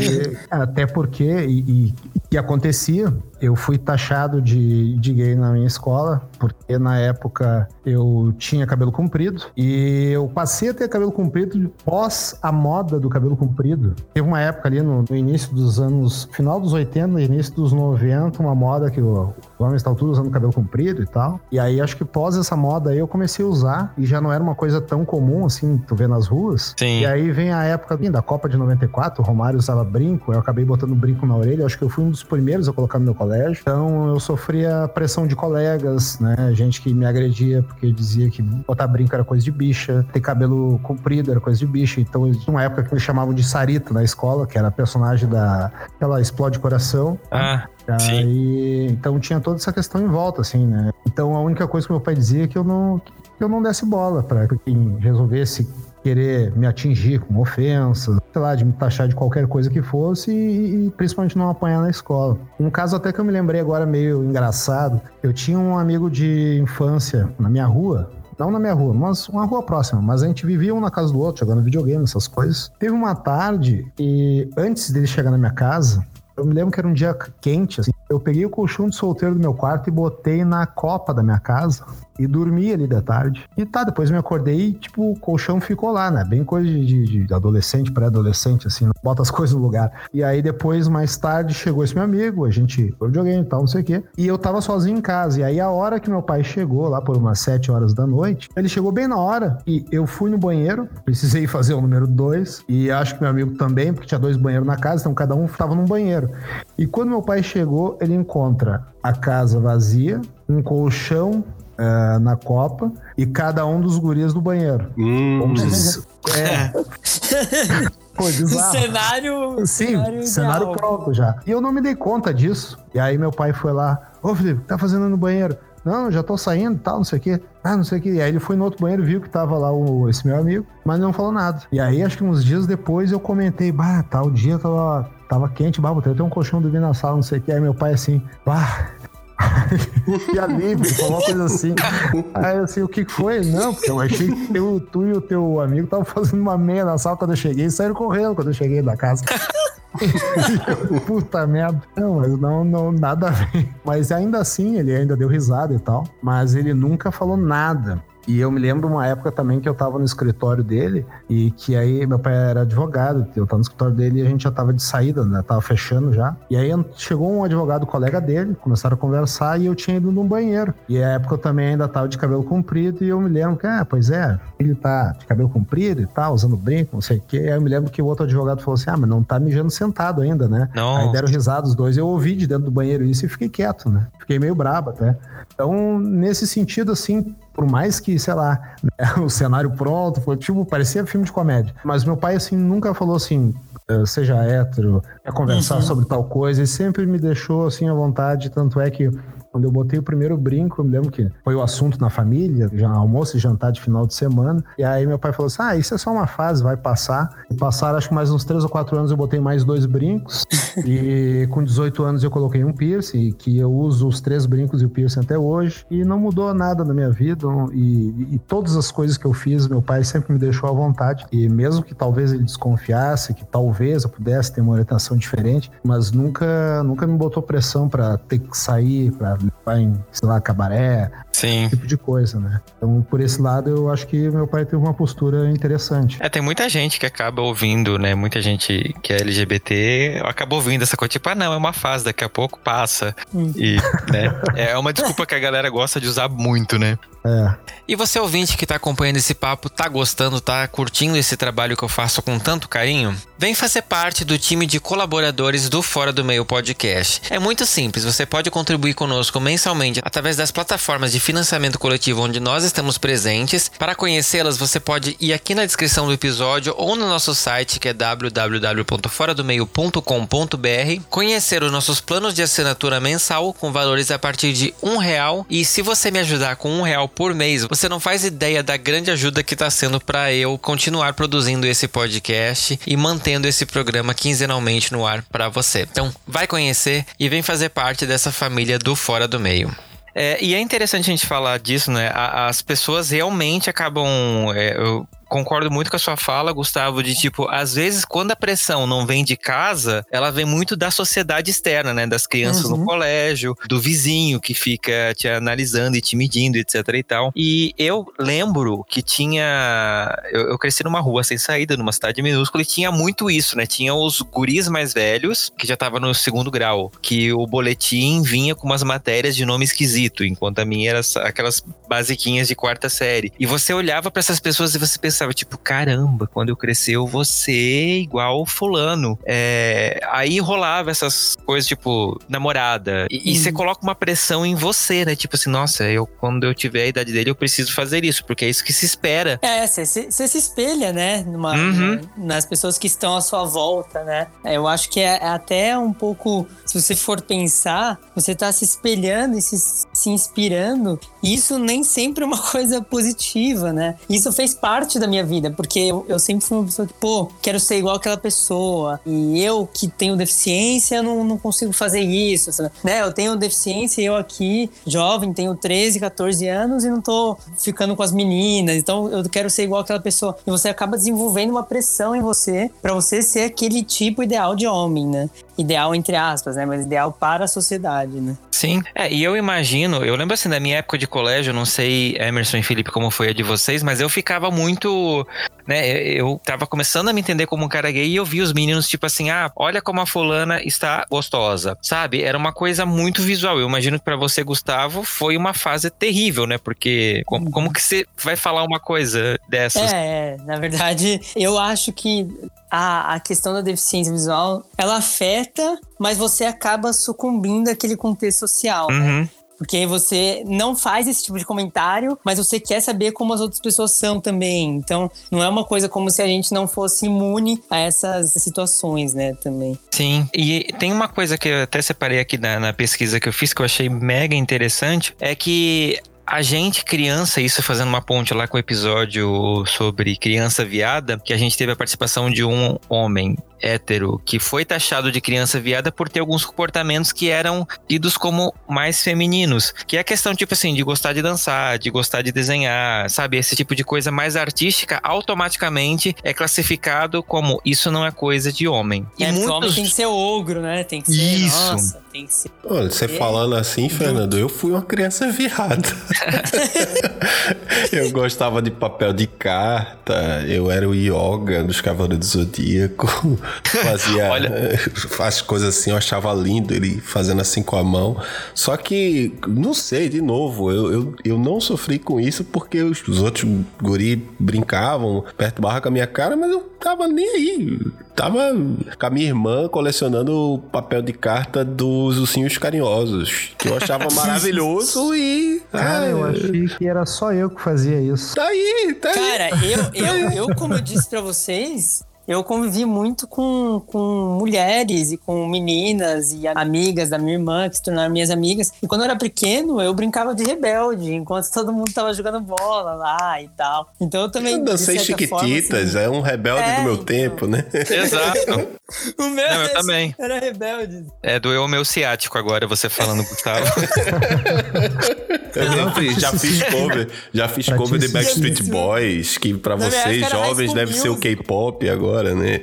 E, até porque, e, e, e acontecia, eu fui taxado de, de gay na minha escola, porque na época eu tinha cabelo comprido, e eu passei a ter cabelo comprido pós a moda do cabelo comprido. Teve uma época ali no, no início dos anos, final dos oitenta, início dos noventa, uma moda que o homem estava tudo usando cabelo comprido e tal, e aí acho que pós essa moda aí eu comecei a usar, e já não era uma coisa tão comum, assim, tu vê nas ruas. Sim. E aí vem a época da Copa de noventa e quatro, o Romário usava brinco, eu acabei botando brinco na orelha, acho que eu fui um dos primeiros a colocar no meu colégio, então eu sofria pressão de colegas, né, gente que me agredia porque dizia que botar brinco era coisa de bicha, ter cabelo comprido era coisa de bicha, então tinha uma época que me chamavam de Sarita na escola, que era a personagem da... ela explode coração. Ah. Aí, então tinha toda essa questão em volta, assim, né? Então a única coisa que meu pai dizia é que eu não, que eu não desse bola pra quem resolvesse querer me atingir com ofensas, sei lá, de me taxar de qualquer coisa que fosse e, e principalmente não apanhar na escola. Um caso até que eu me lembrei agora meio engraçado, eu tinha um amigo de infância na minha rua, não na minha rua, mas uma rua próxima, mas a gente vivia um na casa do outro, jogando videogame, essas coisas. Teve uma tarde e antes dele chegar na minha casa, eu me lembro que era um dia quente, assim, Eu peguei o colchão de solteiro do meu quarto e botei na copa da minha casa e dormi ali da tarde. E tá, depois me acordei e, tipo, o colchão ficou lá, né? Bem coisa de, de, de adolescente, pré-adolescente, assim, não bota as coisas no lugar. E aí depois, mais tarde, chegou esse meu amigo, a gente foi videogame e tal, não sei o quê. E eu tava sozinho em casa. E aí a hora que meu pai chegou, lá por umas sete horas da noite, ele chegou bem na hora e eu fui no banheiro, precisei fazer o número dois. E acho que meu amigo também, porque tinha dois banheiros na casa, então cada um tava num banheiro. E quando meu pai chegou, ele encontra a casa vazia, um colchão uh, na copa e cada um dos guris do banheiro. Hum. Como se... É. Pô, bizarro. Cenário... Sim, cenário, cenário pronto já. E eu não me dei conta disso. E aí meu pai foi lá, ô Felipe, o que tá fazendo no banheiro? Não, já tô saindo e tal, não sei o quê. Ah, não sei o quê. E aí ele foi no outro banheiro, viu que tava lá o, esse meu amigo, mas não falou nada. E aí acho que uns dias depois eu comentei, bah, tal dia tava... Tava quente, babo, tem um colchão dormindo na sala, não sei o que. Aí meu pai assim, pá, que alívio, falou uma coisa assim. Aí assim, o que foi? Não, porque eu achei que teu, tu e o teu amigo estavam fazendo uma meia na sala quando eu cheguei e saíram correndo quando eu cheguei da casa. Puta merda. Não, mas não, não, nada a ver. Mas ainda assim, ele ainda deu risada e tal, mas ele nunca falou nada. E eu me lembro uma época também que eu tava no escritório dele e que aí meu pai era advogado, eu tava no escritório dele e a gente já tava de saída, né? Tava fechando já. E aí chegou um advogado colega dele, começaram a conversar e eu tinha ido num banheiro. E a época eu também ainda tava de cabelo comprido e eu me lembro que, ah, pois é, ele tá de cabelo comprido e tal, tá usando brinco, não sei o quê. Aí eu me lembro que o outro advogado falou assim, ah, mas não tá mijando sentado ainda, né? Não. Aí deram risada os dois, eu ouvi de dentro do banheiro isso e fiquei quieto, né? Fiquei meio brabo até. Então, nesse sentido, assim, por mais que, sei lá, né, o cenário pronto, foi tipo, parecia filme de comédia. Mas meu pai, assim, nunca falou assim, seja hétero, quer conversar uhum. sobre tal coisa. E sempre me deixou, assim, à vontade. Tanto é que quando eu botei o primeiro brinco, eu me lembro que foi o assunto na família, já almoço e jantar de final de semana. E aí meu pai falou assim, ah, isso é só uma fase, vai passar. E passaram, acho que mais uns três ou quatro anos, eu botei mais dois brincos. E com dezoito anos eu coloquei um piercing, que eu uso os três brincos e o piercing até hoje. E não mudou nada na minha vida. E, e todas as coisas que eu fiz, meu pai sempre me deixou à vontade. E mesmo que talvez ele desconfiasse, que talvez eu pudesse ter uma orientação diferente, mas nunca, nunca me botou pressão pra ter que sair, pra... vai em, sei lá, cabaré, sim, esse tipo de coisa, né? Então, por esse lado, eu acho que meu pai teve uma postura interessante. É, tem muita gente que acaba ouvindo, né? Muita gente que é L G B T acaba ouvindo essa coisa, tipo, ah, não, é uma fase, daqui a pouco passa. Hum. E, né? É uma desculpa que a galera gosta de usar muito, né? É. E você, ouvinte, que tá acompanhando esse papo, tá gostando, tá curtindo esse trabalho que eu faço com tanto carinho? Vem fazer parte do time de colaboradores do Fora do Meio Podcast. É muito simples, você pode contribuir conosco mensalmente através das plataformas de financiamento coletivo onde nós estamos presentes. Para conhecê-las, você pode ir aqui na descrição do episódio ou no nosso site, que é w w w ponto fora do meio ponto com ponto b r, conhecer os nossos planos de assinatura mensal com valores a partir de um real. E se você me ajudar com um real por mês, você não faz ideia da grande ajuda que está sendo para eu continuar produzindo esse podcast e mantendo esse programa quinzenalmente no ar para você. Então, vai conhecer e vem fazer parte dessa família do Fora do Meio. É, e é interessante a gente falar disso, né? A, as pessoas realmente acabam... É, eu... Concordo muito com a sua fala, Gustavo, de tipo, às vezes quando a pressão não vem de casa, ela vem muito da sociedade externa, né? Das crianças uhum. no colégio, do vizinho que fica te analisando e te medindo, etc e tal. E eu lembro que tinha... Eu, eu cresci numa rua sem saída, numa cidade minúscula, e tinha muito isso, né? Tinha os guris mais velhos, que já tava no segundo grau, que o boletim vinha com umas matérias de nome esquisito, enquanto a minha era aquelas basiquinhas de quarta série. E você olhava pra essas pessoas e você pensava, tipo, caramba, quando eu crescer eu vou ser igual fulano. É, aí rolava essas coisas, tipo, namorada. E, hum. e você coloca uma pressão em você, né? Tipo assim, nossa, eu, quando eu tiver a idade dele, eu preciso fazer isso, porque é isso que se espera. É, você se espelha, né? Numa, uhum. Nas pessoas que estão à sua volta, né? Eu acho que é até um pouco, se você for pensar, você tá se espelhando e se, se inspirando. Isso nem sempre é uma coisa positiva, né? Isso fez parte da minha vida, porque eu, eu sempre fui uma pessoa que, pô, quero ser igual aquela pessoa, e eu que tenho deficiência não, não consigo fazer isso, né? Eu tenho deficiência, eu aqui, jovem, tenho treze, catorze anos e não tô ficando com as meninas, então eu quero ser igual aquela pessoa. E você acaba desenvolvendo uma pressão em você pra você ser aquele tipo ideal de homem, né? Ideal entre aspas, né? Mas ideal para a sociedade, né? Sim. É, e eu imagino, eu lembro assim, da minha época de colégio, não sei, Emerson e Felipe, como foi a de vocês, mas eu ficava muito... né, eu tava começando a me entender como um cara gay e eu vi os meninos tipo assim, ah, olha como a fulana está gostosa, sabe? Era uma coisa muito visual. Eu imagino que pra você, Gustavo, foi uma fase terrível, né? Porque como, como que você vai falar uma coisa dessas? É, na verdade, eu acho que a, a questão da deficiência visual, ela afeta, mas você acaba sucumbindo àquele contexto social, uhum. né? Porque você não faz esse tipo de comentário, mas você quer saber como as outras pessoas são também. Então, não é uma coisa como se a gente não fosse imune a essas situações, né, também. Sim, e tem uma coisa que eu até separei aqui na, na pesquisa que eu fiz, que eu achei mega interessante, é que... a gente, criança, isso fazendo uma ponte lá com o episódio sobre criança viada, que a gente teve a participação de um homem hétero que foi taxado de criança viada por ter alguns comportamentos que eram tidos como mais femininos. Que é a questão, tipo assim, de gostar de dançar, de gostar de desenhar, sabe? Esse tipo de coisa mais artística, automaticamente é classificado como isso não é coisa de homem. E é, muitos... o homem tem que ser ogro, né? Tem que ser, isso. Nossa, tem que ser... Olha, você falando assim, Fernando, eu fui uma criança viada. Eu gostava de papel de carta, eu era o Yoga dos Cavaleiros do Zodíaco, fazia Olha. as coisas assim, eu achava lindo ele fazendo assim com a mão, só que, não sei, de novo, eu, eu, eu não sofri com isso porque os, os outros guri brincavam, perturbavam com a minha cara, mas eu tava nem aí, tava com a minha irmã colecionando o papel de carta dos Ursinhos Carinhosos, que eu achava maravilhoso e... Cara, eu achei que era só eu que fazia isso. Tá aí, tá aí. Cara, eu, eu, eu como eu disse pra vocês, eu convivi muito com, com mulheres e com meninas e amigas da minha irmã, que se tornaram minhas amigas. E quando eu era pequeno, eu brincava de Rebelde, enquanto todo mundo tava jogando bola lá e tal. Então eu também... Eu dancei Chiquititas, forma, assim, é um rebelde é, do meu então. tempo, né? Exato. O meu Não, eu também. era Rebelde. É, doeu o meu ciático agora, você falando, Gustavo. Eu não, fiz, já fiz cover, já fiz cover de Backstreet Boys, que pra não, vocês jovens deve ser o K-pop agora, né?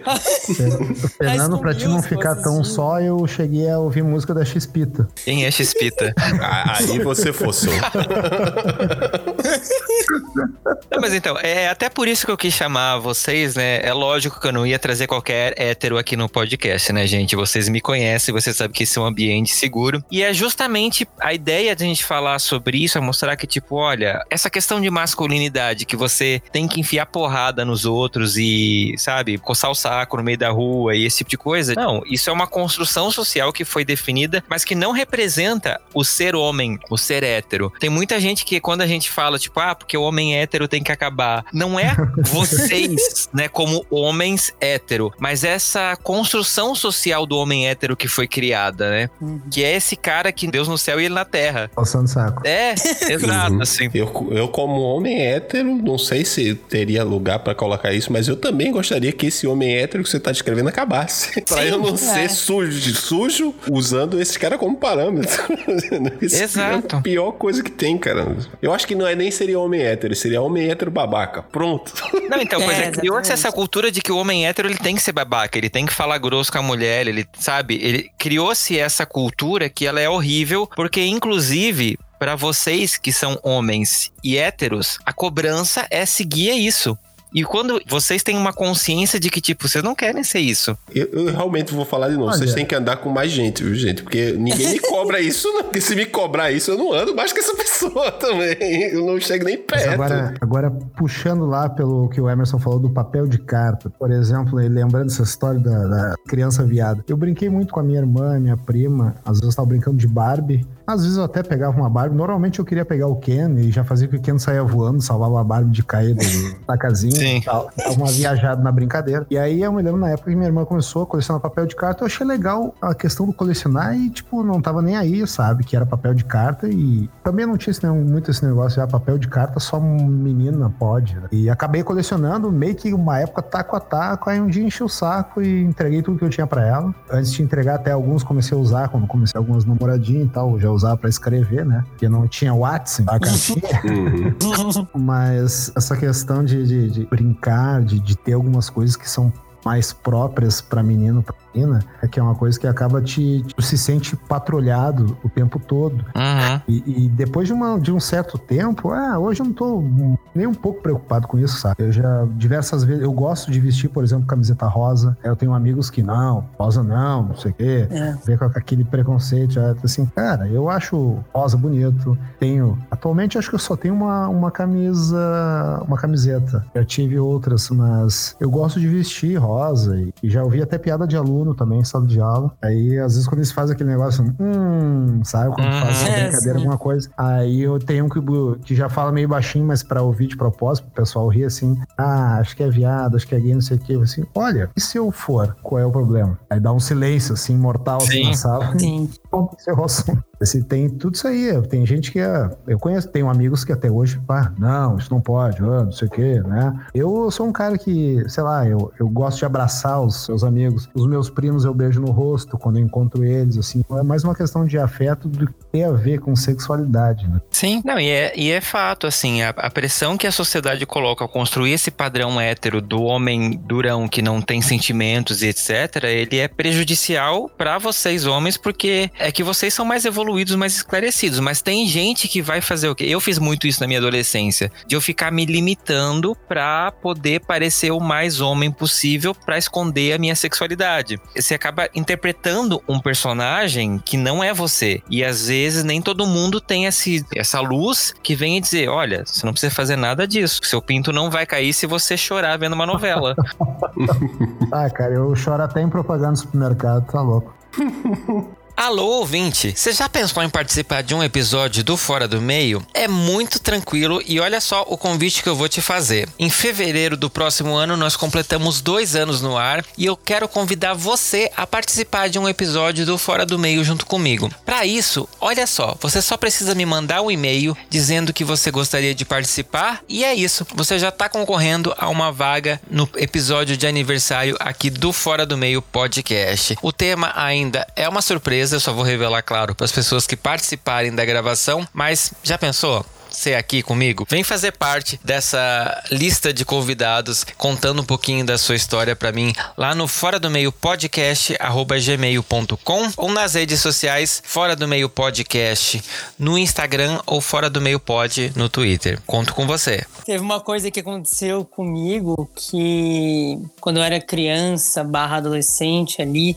Fernando, pra ti não ficar tão assistir. só, eu cheguei a ouvir música da Chispita. Quem é Chispita? Aí você forçou. Não, mas então, é até por isso que eu quis chamar vocês, né? É lógico que eu não ia trazer qualquer hétero aqui no podcast, né, gente? Vocês me conhecem, vocês sabem que esse é um ambiente seguro. E é justamente a ideia de a gente falar sobre isso, é mostrar que, tipo, olha, essa questão de masculinidade, que você tem que enfiar porrada nos outros e, sabe, coçar o saco no meio da rua e esse tipo de coisa. Não, isso é uma construção social que foi definida, mas que não representa o ser homem, o ser hétero. Tem muita gente que, quando a gente fala, tipo, ah, porque o homem hétero tem que acabar. Não é vocês, né, como homens hétero, mas essa construção social do homem hétero que foi criada, né? Uhum. Que é esse cara que Deus no céu e ele na terra. Passando saco. É, exato, uhum. assim. Eu, eu, como homem hétero, não sei se teria lugar pra colocar isso, mas eu também gostaria que esse homem hétero que você tá descrevendo acabasse. Pra Sim, eu não é. ser sujo, sujo usando esse cara como parâmetro. Exato. É a pior coisa que tem, cara. Eu acho que não é nem seria homem hétero, seria homem hétero babaca. Pronto. Não, então, pois é, é, criou-se essa cultura de que o homem hétero, ele tem que ser babaca, ele tem que falar grosso com a mulher, ele, sabe? Ele criou-se essa cultura que ela é horrível, porque, inclusive... Para vocês que são homens e héteros, a cobrança é seguir isso. E quando vocês têm uma consciência de que, tipo, vocês não querem ser isso. Eu, eu realmente vou falar de novo. Olha. Vocês têm que andar com mais gente, viu, gente? Porque ninguém me cobra isso, não. Porque se me cobrar isso, eu não ando mais com essa pessoa também. Eu não chego nem perto. Agora, agora, puxando lá pelo que o Emerson falou do papel de carta. Por exemplo, lembrando essa história da, da criança viada. Eu brinquei muito com a minha irmã, minha prima. Às vezes eu estava brincando de Barbie. Às vezes eu até pegava uma Barbie. Normalmente eu queria pegar o Ken e já fazia que o Ken saia voando, salvava a Barbie de cair da casinha. Sim. Tal. Tava uma viajada na brincadeira. E aí eu me lembro na época que minha irmã começou a colecionar papel de carta. Eu achei legal a questão do colecionar e, tipo, não tava nem aí, sabe? Que era papel de carta e também não tinha esse, muito esse negócio. Ah, papel de carta só menina pode. Né? E acabei colecionando meio que uma época taco a taco. Aí um dia enchi o saco e entreguei tudo que eu tinha pra ela. Antes de entregar até alguns, comecei a usar. Quando comecei algumas namoradinhas e tal, já usava pra escrever, né? Porque não tinha WhatsApp na caixinha. Mas essa questão de, de, de brincar, de, de ter algumas coisas que são mais próprias pra menino, pra menina, é que é uma coisa que acaba te... te se sente patrulhado o tempo todo. Uhum. E, e depois de, uma, de um certo tempo, ah, hoje eu não tô nem um pouco preocupado com isso, sabe? Eu já, diversas vezes, eu gosto de vestir, por exemplo, camiseta rosa. Eu tenho amigos que não, rosa não, não sei o quê. É. Vem com aquele preconceito, assim, cara, eu acho rosa bonito. Tenho... Atualmente, acho que eu só tenho uma, uma camisa... Uma camiseta. Já tive outras, mas eu gosto de vestir rosa. E já ouvi até piada de aluno também, sala de aula. Aí, às vezes, quando eles fazem aquele negócio, hum, sabe? Quando ah, fazem é, brincadeira, sim. alguma coisa. Aí eu tenho um que, que já fala meio baixinho, mas pra ouvir de propósito, o pessoal ri assim, ah, acho que é viado, acho que é gay, não sei o quê. Assim, olha, e se eu for? Qual é o problema? Aí dá um silêncio, assim, mortal, assim, na sala. Sim. Como que você roça? Assim, tem tudo isso aí. Tem gente que é... Eu conheço, tenho amigos que até hoje, pá, não, isso não pode, ah, não sei o quê, né? Eu sou um cara que, sei lá, eu, eu gosto de abraçar os seus amigos. Os meus primos eu beijo no rosto quando eu encontro eles, assim. É mais uma questão de afeto do que tem a ver com sexualidade, né? Sim, não, e é, e é fato, assim, a, a pressão que a sociedade coloca ao construir esse padrão hétero do homem durão que não tem sentimentos e etcétera, ele é prejudicial pra vocês homens, porque é que vocês são mais evoluídos, mais esclarecidos, mas tem gente que vai fazer o quê? Eu fiz muito isso na minha adolescência, de eu ficar me limitando pra poder parecer o mais homem possível, pra esconder a minha sexualidade. Você acaba interpretando um personagem que não é você, e às vezes nem todo mundo tem esse, essa luz que vem e dizer, olha, você não precisa fazer nada disso, seu pinto não vai cair se você chorar vendo uma novela. Ah, cara, eu choro até em propaganda no supermercado, tá louco. Alô, ouvinte! Você já pensou em participar de um episódio do Fora do Meio? É muito tranquilo e olha só o convite que eu vou te fazer. Em fevereiro do próximo ano, nós completamos dois anos no ar e eu quero convidar você a participar de um episódio do Fora do Meio junto comigo. Para isso, olha só, você só precisa me mandar um e-mail dizendo que você gostaria de participar e é isso. Você já está concorrendo a uma vaga no episódio de aniversário aqui do Fora do Meio Podcast. O tema ainda é uma surpresa. Eu só vou revelar, claro, para as pessoas que participarem da gravação, mas já pensou? Você aqui comigo, vem fazer parte dessa lista de convidados contando um pouquinho da sua história pra mim lá no Fora do Meio Podcast arroba gmail ponto com ou nas redes sociais Fora do Meio Podcast no Instagram ou Fora do Meio Pod no Twitter. Conto com você. Teve uma coisa que aconteceu comigo que quando eu era criança barra adolescente ali,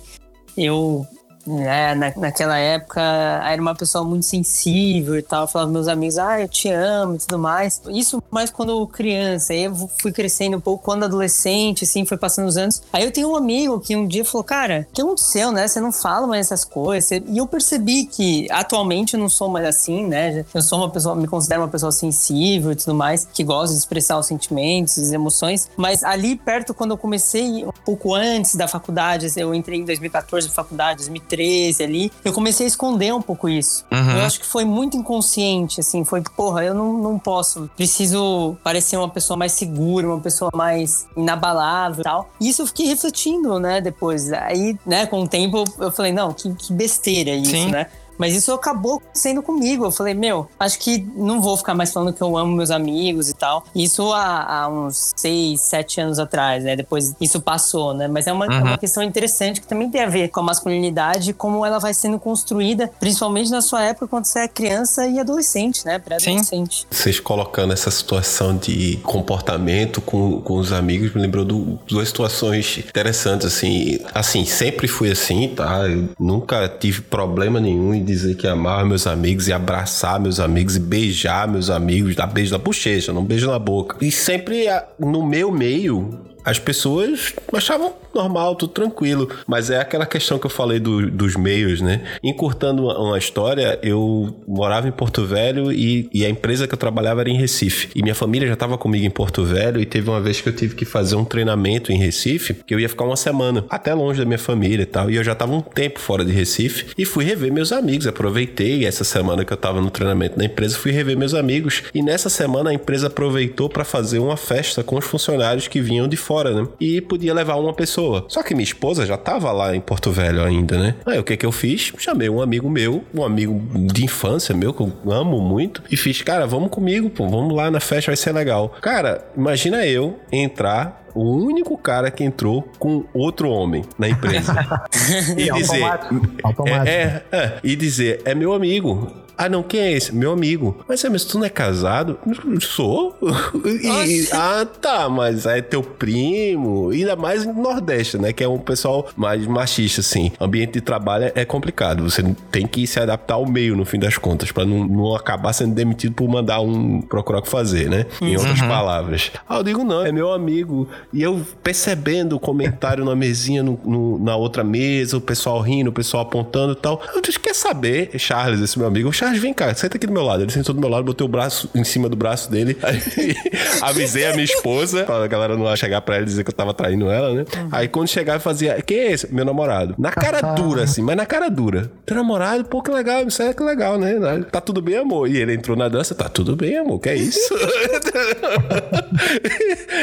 eu... É, na, naquela época era uma pessoa muito sensível e tal, eu falava pros meus amigos, ah, eu te amo e tudo mais, isso mais quando criança. Aí eu fui crescendo um pouco, quando adolescente, assim, foi passando os anos. Aí eu tenho um amigo que um dia falou, cara, o que aconteceu, né, você não fala mais essas coisas. E eu percebi que atualmente eu não sou mais assim, né, eu sou uma pessoa, me considero uma pessoa sensível e tudo mais, que gosta de expressar os sentimentos, as emoções, mas ali perto, quando eu comecei um pouco antes da faculdade, eu entrei em dois mil e quatorze na faculdade, dois mil e treze ali, eu comecei a esconder um pouco isso. Uhum. Eu acho que foi muito inconsciente, assim, foi, porra, eu não, não posso, preciso parecer uma pessoa mais segura, uma pessoa mais inabalável e tal. E isso eu fiquei refletindo, né, depois. Aí, né, com o tempo eu falei, não, que, que besteira isso, sim, né? Mas isso acabou acontecendo comigo. Eu falei, meu, acho que não vou ficar mais falando que eu amo meus amigos e tal. Isso há, há uns seis, sete anos atrás, né? Depois isso passou, né? Mas é uma, uhum. é uma questão interessante que também tem a ver com a masculinidade, como ela vai sendo construída, principalmente na sua época, quando você é criança e adolescente, né? Pré-adolescente. Vocês colocando essa situação de comportamento com, com os amigos, me lembrou de duas situações interessantes, assim. Assim, sempre fui assim, tá? Eu nunca tive problema nenhum em dizer que amar meus amigos e abraçar meus amigos e beijar meus amigos, dar beijo na bochecha, não beijo na boca. E sempre no meu meio as pessoas achavam normal, tudo tranquilo. Mas é aquela questão que eu falei do, dos meios, né? Encurtando uma, uma história, eu morava em Porto Velho e, e a empresa que eu trabalhava era em Recife. E minha família já estava comigo em Porto Velho e teve uma vez que eu tive que fazer um treinamento em Recife, que eu ia ficar uma semana, até longe da minha família e tal. E eu já estava um tempo fora de Recife e fui rever meus amigos. Aproveitei essa semana que eu estava no treinamento da empresa, fui rever meus amigos. E nessa semana a empresa aproveitou para fazer uma festa com os funcionários que vinham de fora, né? E podia levar uma pessoa. Só que minha esposa já estava lá em Porto Velho ainda, né? Aí o que que eu fiz? Chamei um amigo meu, um amigo de infância meu, que eu amo muito, e fiz, cara, vamos comigo, pô, vamos lá na festa, vai ser legal. Cara, imagina eu entrar... o único cara que entrou com outro homem na empresa. E dizer... Automático. Automático. É, é, é, e dizer, é meu amigo. Ah, não, quem é esse? Meu amigo. Mas, mas tu não é casado? Sou. E, ah, tá, mas é teu primo. Ainda mais no Nordeste, né? Que é um pessoal mais machista, assim. Ambiente de trabalho é complicado. Você tem que se adaptar ao meio, no fim das contas, pra não, não acabar sendo demitido por mandar um procurar o que fazer, né? Em outras uhum. palavras. Ah, eu digo, não, é meu amigo... E eu percebendo o comentário na mesinha, no, no, na outra mesa, o pessoal rindo, o pessoal apontando e tal. Eu disse, quer saber, Charles, esse meu amigo, Charles, vem cá, senta aqui do meu lado. Ele sentou do meu lado, botei o braço em cima do braço dele. Aí, avisei a minha esposa, pra a galera não chegar pra ela e dizer que eu tava traindo ela, né? Aí quando chegava, fazia, quem é esse? Meu namorado. Na cara dura, assim, mas na cara dura. Teu namorado, pô, que legal, isso é que legal, né? Tá tudo bem, amor? E ele entrou na dança, tá tudo bem, amor, que é isso?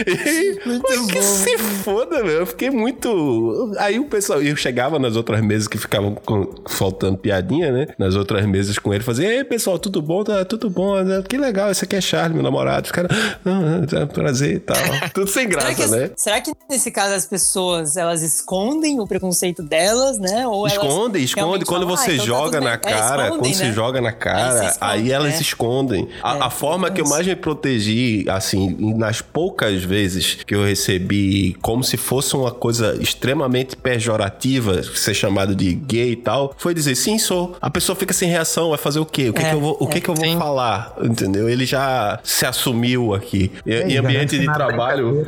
E... Mas que se foda, meu. Eu fiquei muito... Aí o pessoal... Eu chegava nas outras mesas que ficavam com... faltando piadinha, né? Nas outras mesas com ele, fazia... Ei, pessoal, tudo bom? Tá, tudo bom. Que legal. Esse aqui é Charles, meu namorado. Os caras... Ah, prazer e tal. Tudo sem graça, será que, né? Será que nesse caso as pessoas, elas escondem o preconceito delas, né? Ou esconde, esconde. Quando falam, você ah, então joga tá na cara... É, quando né? se joga na cara, aí, esconde, aí elas né? escondem. A, é, a forma é que eu mais me protegi, assim, nas poucas vezes que eu recebi como se fosse uma coisa extremamente pejorativa, ser chamado de gay e tal, foi dizer, sim, sou. A pessoa fica sem reação, vai fazer o quê? O que é, que eu vou, o é, que que eu vou falar? Entendeu? Ele já se assumiu aqui. E, é, em ambiente de trabalho...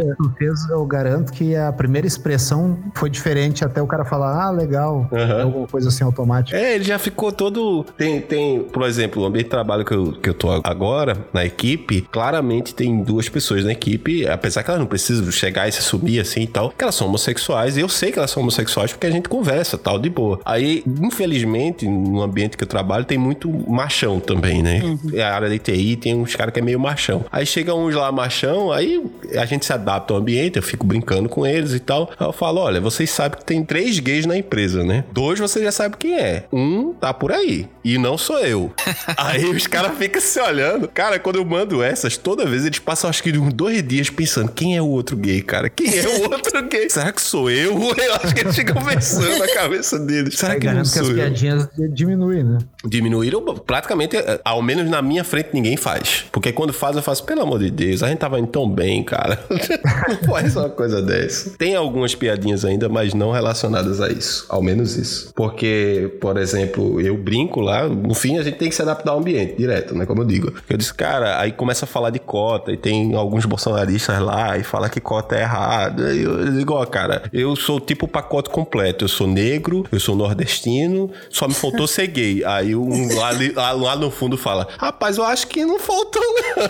Eu garanto que a primeira expressão foi diferente até o cara falar, ah, legal, uhum. alguma coisa assim automática. É, ele já ficou todo... Tem, tem por exemplo, o ambiente de trabalho que eu, que eu tô agora, na equipe, claramente tem duas pessoas na equipe, apesar que elas não preciso chegar e se subir assim e tal, que elas são homossexuais, e eu sei que elas são homossexuais porque a gente conversa tal, de boa. Aí, infelizmente, no ambiente que eu trabalho, tem muito machão também, né? Uhum. A área de T I tem uns caras que é meio machão. Aí chegam uns lá machão, aí a gente se adapta ao ambiente, eu fico brincando com eles e tal. Aí eu falo, olha, vocês sabem que tem três gays na empresa, né? Dois você já sabe quem é. Um tá por aí. E não sou eu. Aí os caras ficam se olhando. Cara, quando eu mando essas, toda vez eles passam acho que uns dois dias pensando, quem é o outro gay, cara? Quem é o outro gay? Será que sou eu? Eu acho que eles ficam pensando na cabeça deles. Será que não sou eu? Garanto que as piadinhas diminuem, né? Diminuíram praticamente, ao menos na minha frente, ninguém faz. Porque quando faz, eu faço, pelo amor de Deus, a gente tava indo tão bem, cara. Não faz uma coisa dessa. Tem algumas piadinhas ainda, mas não relacionadas a isso. Ao menos isso. Porque, por exemplo, eu brinco lá, no fim, a gente tem que se adaptar ao ambiente, direto, né? Como eu digo. Eu disse, cara, aí começa a falar de cota, e tem alguns bolsonaristas lá, e falar que cota é errada. Eu digo, ó, cara, eu sou tipo o pacote completo. Eu sou negro, eu sou nordestino, só me faltou ser gay. Aí um lá, lá, lá no fundo fala, rapaz, eu acho que não faltou, não.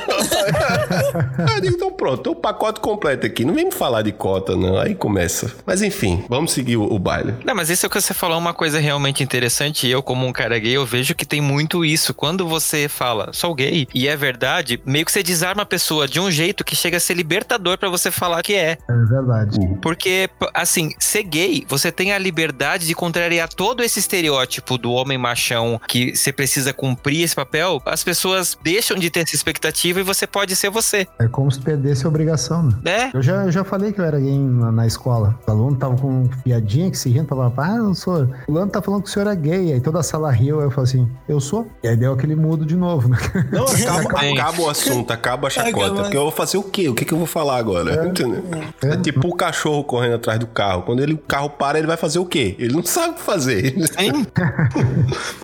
Aí eu digo, então pronto, tem o pacote completo aqui. Não vem me falar de cota, não. Aí começa. Mas enfim, vamos seguir o, o baile. Não, mas isso é o que você falou, uma coisa realmente interessante. Eu, como um cara gay, eu vejo que tem muito isso. Quando você fala, sou gay, e é verdade, meio que você desarma a pessoa de um jeito que chega a ser libertador pra você falar que é. É verdade. Porque, assim, ser gay, você tem a liberdade de contrariar todo esse estereótipo do homem machão que você precisa cumprir esse papel. As pessoas deixam de ter essa expectativa e você pode ser você. É como se perdesse a obrigação, né? É. Eu já, eu já falei que eu era gay na, na escola. Os alunos estavam com piadinha que se riam, tava, ah, não sou. O fulano tá falando que o senhor é gay. Aí toda a sala riu, eu falei, fala assim, eu sou? E aí deu aquele mudo de novo, né? Não, acaba, acaba o assunto, acaba a chacota. Acaba. Porque eu vou fazer o quê? O que, que eu vou falar agora? É, é. é tipo o cachorro correndo atrás do carro. Quando ele, o carro para, ele vai fazer o quê? Ele não sabe o que fazer.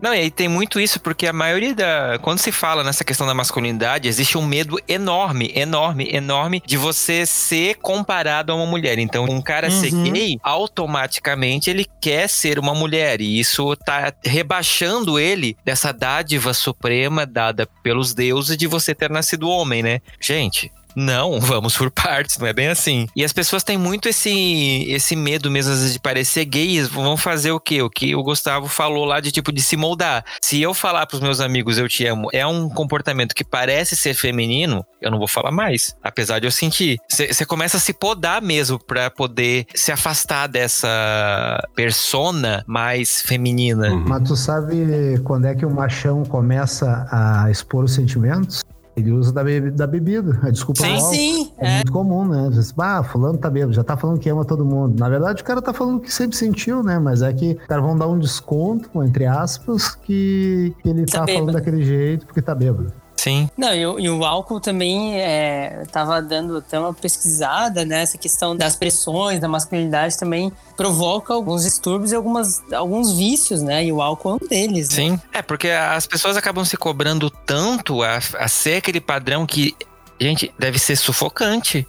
Não, e aí tem muito isso, porque a maioria da... Quando se fala nessa questão da masculinidade, existe um medo enorme, enorme, enorme de você ser comparado a uma mulher. Então, um cara uhum. ser gay, automaticamente ele quer ser uma mulher. E isso tá rebaixando ele dessa dádiva suprema dada pelos deuses de você ter nascido homem, né? Gente... Não, vamos por partes, não é bem assim. E as pessoas têm muito esse, esse medo mesmo, às vezes, de parecer gays. Vão fazer o quê? O que o Gustavo falou lá de tipo de se moldar. Se eu falar pros meus amigos, eu te amo, é um comportamento que parece ser feminino, eu não vou falar mais. Apesar de eu sentir. Você começa a se podar mesmo pra poder se afastar dessa persona mais feminina. Uhum. Mas tu sabe quando é que o machão começa a expor os sentimentos? Ele usa da, be- da bebida, a desculpa sim, sim, é, é muito comum, né? Ah, fulano tá bêbado, já tá falando que ama todo mundo. Na verdade, o cara tá falando que sempre sentiu, né? Mas é que os caras vão dar um desconto, entre aspas, que, que ele tá, tá falando daquele jeito porque tá bêbado. Sim. Não, e, e o álcool também é, tava dando até uma pesquisada, né? Essa questão das pressões, da masculinidade também provoca alguns distúrbios e algumas, alguns vícios, né? E o álcool é um deles, né? Sim, é porque as pessoas acabam se cobrando tanto a, a ser aquele padrão que, gente, deve ser sufocante.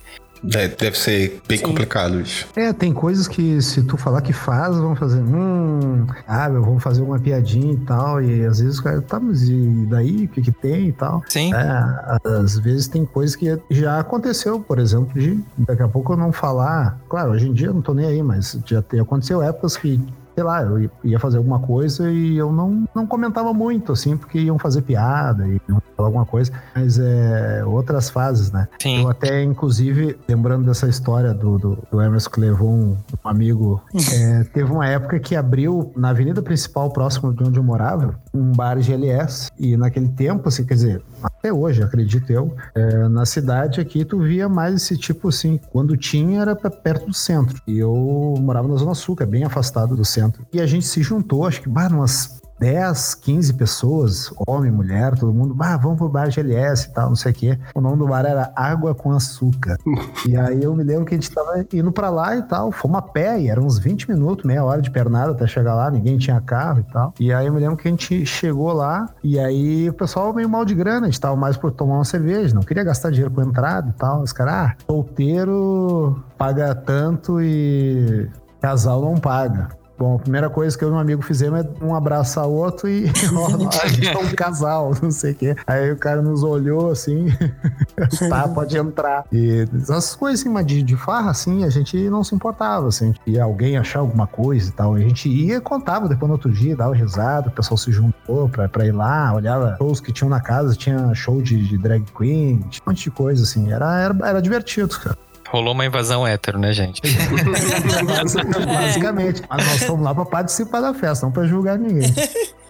É, deve ser bem Sim. complicado isso. É, tem coisas que se tu falar que faz, vão fazer, hum, ah, meu, vamos fazer uma piadinha e tal, e às vezes o cara, tá, mas e daí, o que que tem e tal? Sim. É, às vezes tem coisas que já aconteceu, por exemplo, de daqui a pouco eu não falar, claro, hoje em dia eu não tô nem aí, mas já tem, aconteceu épocas que sei lá, eu ia fazer alguma coisa e eu não, não comentava muito, assim, porque iam fazer piada, iam falar alguma coisa, mas é outras fases, né? Sim. Eu até, inclusive, lembrando dessa história do, do, do Emerson que levou um, um amigo, é, teve uma época que abriu na avenida principal, próximo de onde eu morava, um bar G L S, e naquele tempo, assim, quer dizer, até hoje, acredito eu, é, na cidade aqui tu via mais esse tipo, assim, quando tinha era perto do centro, e eu morava na Zona Sul, que é bem afastado do centro. E a gente se juntou, acho que bah, umas dez, quinze pessoas, homem, mulher, todo mundo, bah, vamos pro bar G L S e tal, não sei o quê. O nome do bar era Água com Açúcar. E aí eu me lembro que a gente tava indo pra lá e tal, fomos a pé, e eram uns vinte minutos, meia hora de pernada até chegar lá, ninguém tinha carro e tal. E aí eu me lembro que a gente chegou lá, e aí o pessoal meio mal de grana, a gente tava mais por tomar uma cerveja, não queria gastar dinheiro com entrada e tal. Os caras, ah, solteiro paga tanto e casal não paga. Bom, a primeira coisa que eu e um amigo fizemos é um abraço ao outro e ó, a gente é um casal, não sei o quê. Aí o cara nos olhou assim, tá, pode entrar. E essas coisas assim, mas de, de farra, assim, a gente não se importava, assim. E alguém achar alguma coisa e tal. A gente ia e contava depois no outro dia, dava risada, o pessoal se juntou pra, pra ir lá, olhava shows que tinham na casa, tinha show de, de drag queen, tinha um monte de coisa, assim. Era, era, era divertido, cara. Rolou uma invasão hétero, né, gente? Basicamente. Mas nós fomos lá pra participar da festa, não pra julgar ninguém.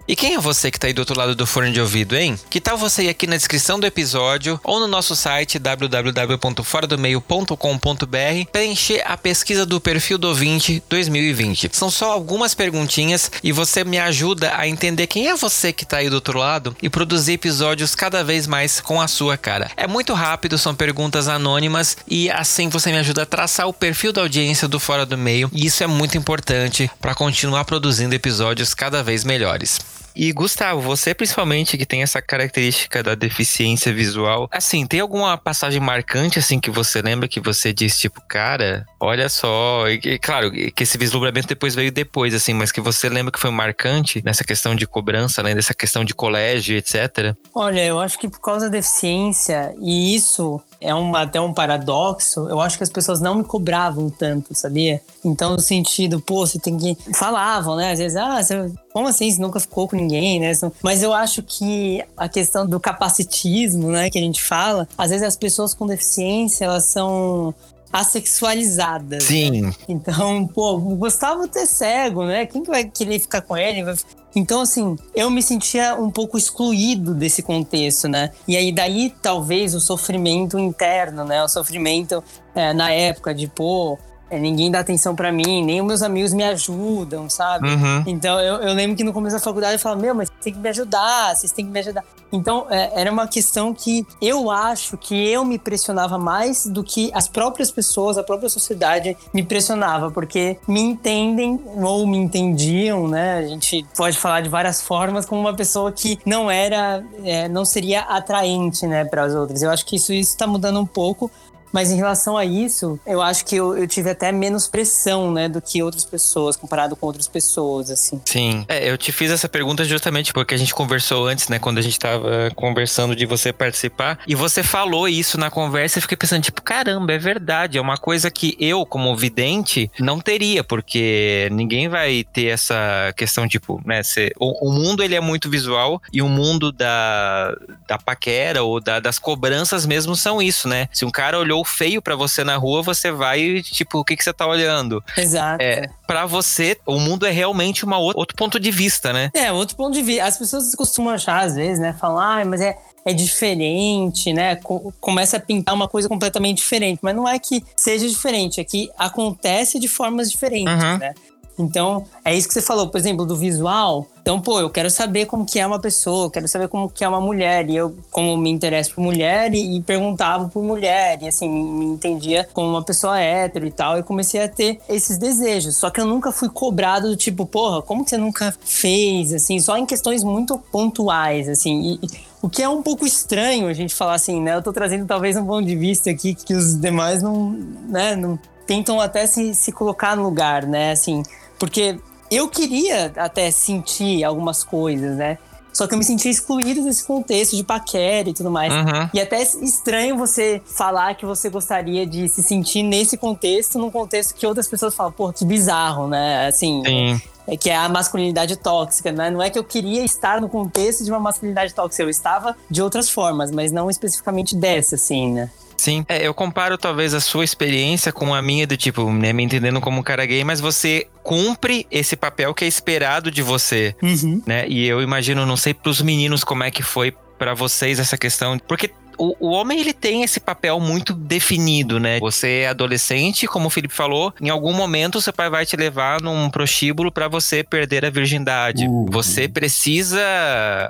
E quem é você que tá aí do outro lado do fone de ouvido, hein? Que tal você ir aqui na descrição do episódio ou no nosso site w w w ponto fora do meio ponto com ponto b r preencher a pesquisa do perfil do ouvinte dois mil e vinte. São só algumas perguntinhas e você me ajuda a entender quem é você que tá aí do outro lado e produzir episódios cada vez mais com a sua cara. É muito rápido, são perguntas anônimas e assim você me ajuda a traçar o perfil da audiência do Fora do Meio e isso é muito importante para continuar produzindo episódios cada vez melhores. E, Gustavo, você principalmente que tem essa característica da deficiência visual, assim, tem alguma passagem marcante, assim, que você lembra que você disse, tipo, cara, olha só, e, e, claro, que esse vislumbramento depois veio depois, assim, mas que você lembra que foi marcante nessa questão de cobrança, além dessa questão de colégio, etcétera? Olha, eu acho que por causa da deficiência, e isso é um, até um paradoxo, eu acho que as pessoas não me cobravam tanto, sabia? Então, no sentido, pô, você tem que... Falavam, né? Às vezes, ah, você... como assim, você nunca ficou com ninguém, né? Mas eu acho que a questão do capacitismo, né, que a gente fala, às vezes as pessoas com deficiência, elas são assexualizadas. Sim. Né? Então, pô, o Gustavo é cego, né? Quem que vai querer ficar com ele? Vai... Então, assim, eu me sentia um pouco excluído desse contexto, né? E aí, daí, talvez, o sofrimento interno, né? O sofrimento é, na época de, pô... ninguém dá atenção pra mim, nem os meus amigos me ajudam, sabe? Uhum. Então eu, eu lembro que no começo da faculdade eu falava, meu, mas vocês têm que me ajudar, vocês têm que me ajudar. Então é, era uma questão que eu acho que eu me pressionava mais do que as próprias pessoas, a própria sociedade me pressionava, porque me entendem ou me entendiam, né? A gente pode falar de várias formas, como uma pessoa que não era, é, não seria atraente, né, para as outras. Eu acho que isso está mudando um pouco. Mas em relação a isso, eu acho que eu, eu tive até menos pressão, né, do que outras pessoas, comparado com outras pessoas, assim. Sim. É, eu te fiz essa pergunta justamente porque a gente conversou antes, né, quando a gente tava conversando de você participar, e você falou isso na conversa e eu fiquei pensando, tipo, caramba, é verdade, é uma coisa que eu, como vidente, não teria, porque ninguém vai ter essa questão, tipo, né, cê, o, o mundo, ele é muito visual, e o mundo da, da paquera ou da, das cobranças mesmo são isso, né? Se um cara olhou feio pra você na rua, você vai e, tipo, o que que você tá olhando? Exato. É, pra você, o mundo é realmente uma outra, outro ponto de vista, né? É, outro ponto de vista. As pessoas costumam achar, às vezes, né? Falar, ah, mas é... é diferente, né? Começa a pintar uma coisa completamente diferente. Mas não é que seja diferente, é que acontece de formas diferentes, uhum. né? Então, é isso que você falou, por exemplo, do visual. Então, pô, eu quero saber como que é uma pessoa, eu quero saber como que é uma mulher. E eu, como me interesso por mulher, e, e perguntava por mulher. E assim, me entendia como uma pessoa hétero e tal. E comecei a ter esses desejos. Só que eu nunca fui cobrado do tipo, porra, como que você nunca fez? Assim, só em questões muito pontuais, assim. E, o que é um pouco estranho a gente falar assim, né? Eu tô trazendo talvez um ponto de vista aqui que os demais não, né? Não tentam até se, se colocar no lugar, né? Assim, porque eu queria até sentir algumas coisas, né? Só que eu me sentia excluído desse contexto de paquera e tudo mais. Uhum. E até é estranho você falar que você gostaria de se sentir nesse contexto, num contexto que outras pessoas falam, pô, que bizarro, né? Assim, sim. Que é a masculinidade tóxica, né? Não é que eu queria estar no contexto de uma masculinidade tóxica, eu estava de outras formas, mas não especificamente dessa, assim, né? Sim, é, eu comparo talvez a sua experiência com a minha do tipo, né, me entendendo como um cara gay, mas você cumpre esse papel que é esperado de você, uhum. né? E eu imagino, não sei pros meninos como é que foi pra vocês essa questão, porque O, o homem, ele tem esse papel muito definido, né? Você é adolescente, como o Felipe falou, em algum momento seu pai vai te levar num prostíbulo pra você perder a virgindade. Uhum. Você precisa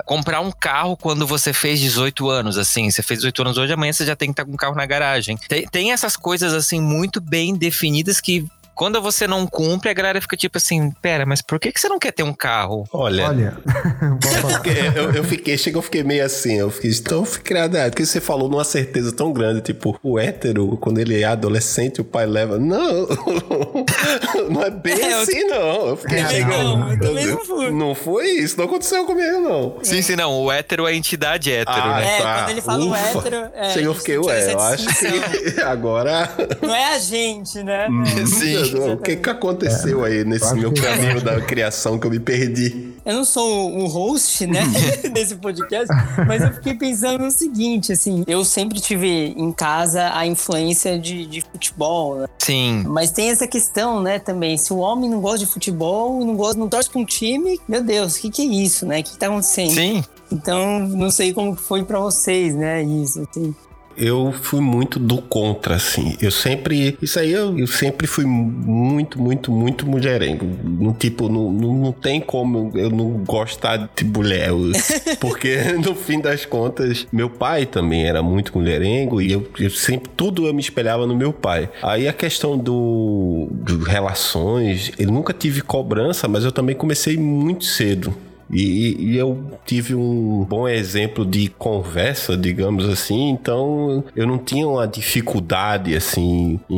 comprar um carro quando você fez dezoito anos, assim. Você fez dezoito anos hoje, amanhã você já tem que estar com um carro na garagem. Tem, tem essas coisas, assim, muito bem definidas que... quando você não cumpre, a galera fica tipo assim, pera, mas por que, que você não quer ter um carro? Olha, Olha. eu, eu fiquei, chega, eu fiquei meio assim, eu fiquei tão criado, porque você falou numa certeza tão grande, tipo, o hétero, quando ele é adolescente, o pai leva, não, não é bem é, assim, eu... não. Eu fiquei é, não, eu não foi isso, não aconteceu comigo, não. É. Sim, sim, não, o hétero é a entidade hétero, ah, né? É, tá. Quando ele fala ufa. O hétero... É, chega, eu fiquei, ué, eu acho que agora... Não é a gente, né? Sim. O que que aconteceu é, aí nesse meu que... caminho da criação que eu me perdi? Eu não sou o host, né, desse podcast, mas eu fiquei pensando no seguinte, assim, eu sempre tive em casa a influência de, de futebol, né? Sim. Mas tem essa questão, né, também, se o homem não gosta de futebol, não gosta, não torce pra um time, meu Deus, o que que é isso, né? O que que tá acontecendo? Sim. Então, não sei como foi pra vocês, né, isso, assim. Eu fui muito do contra, assim. Eu sempre... Isso aí, eu, eu sempre fui muito, muito, muito mulherengo. No, tipo, no, no, não tem como eu não gostar de mulher. Porque, no fim das contas, meu pai também era muito mulherengo. E eu, eu sempre... Tudo eu me espelhava no meu pai. Aí a questão do... de relações... Eu nunca tive cobrança, mas eu também comecei muito cedo. E, e eu tive um bom exemplo de conversa, digamos assim, então eu não tinha uma dificuldade, assim, em,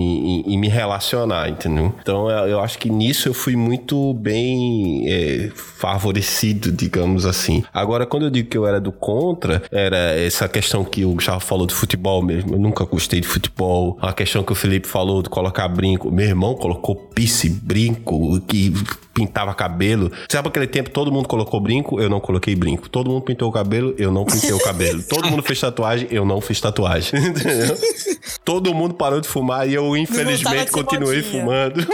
em, em me relacionar, entendeu? Então eu acho que nisso eu fui muito bem é, favorecido, digamos assim. Agora, quando eu digo que eu era do contra, era essa questão que o Gustavo falou de futebol mesmo, eu nunca gostei de futebol, a questão que o Felipe falou de colocar brinco, meu irmão colocou piercing, brinco, que pintava cabelo. Sabe aquele tempo todo mundo colocou brinco? Eu não coloquei brinco. Todo mundo pintou o cabelo? Eu não pintei o cabelo. Todo mundo fez tatuagem? Eu não fiz tatuagem. Entendeu? Todo mundo parou de fumar e eu, infelizmente, continuei modinha. fumando.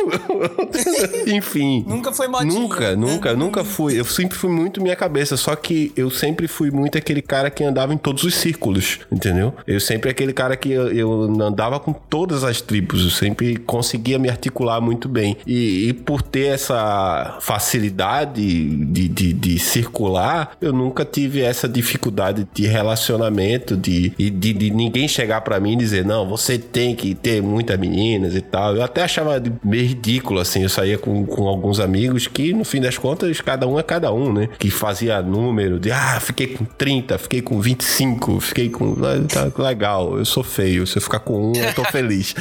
Enfim. Nunca foi modinha. Nunca, nunca, nunca fui. Eu sempre fui muito minha cabeça, só que eu sempre fui muito aquele cara que andava em todos os círculos, entendeu? Eu sempre aquele cara que eu, eu andava com todas as tribos, eu sempre conseguia me articular muito bem. E, e por ter essa facilidade de, de, de circular, eu nunca tive essa dificuldade de relacionamento, de, de, de ninguém chegar pra mim e dizer, não, você tem que ter muitas meninas e tal. Eu até achava meio ridículo, assim, eu saía com, com alguns amigos que, no fim das contas, cada um é cada um, né? Que fazia número de, ah, fiquei com trinta, fiquei com vinte e cinco, fiquei com... Tá legal, eu sou feio, se eu ficar com um, eu tô feliz.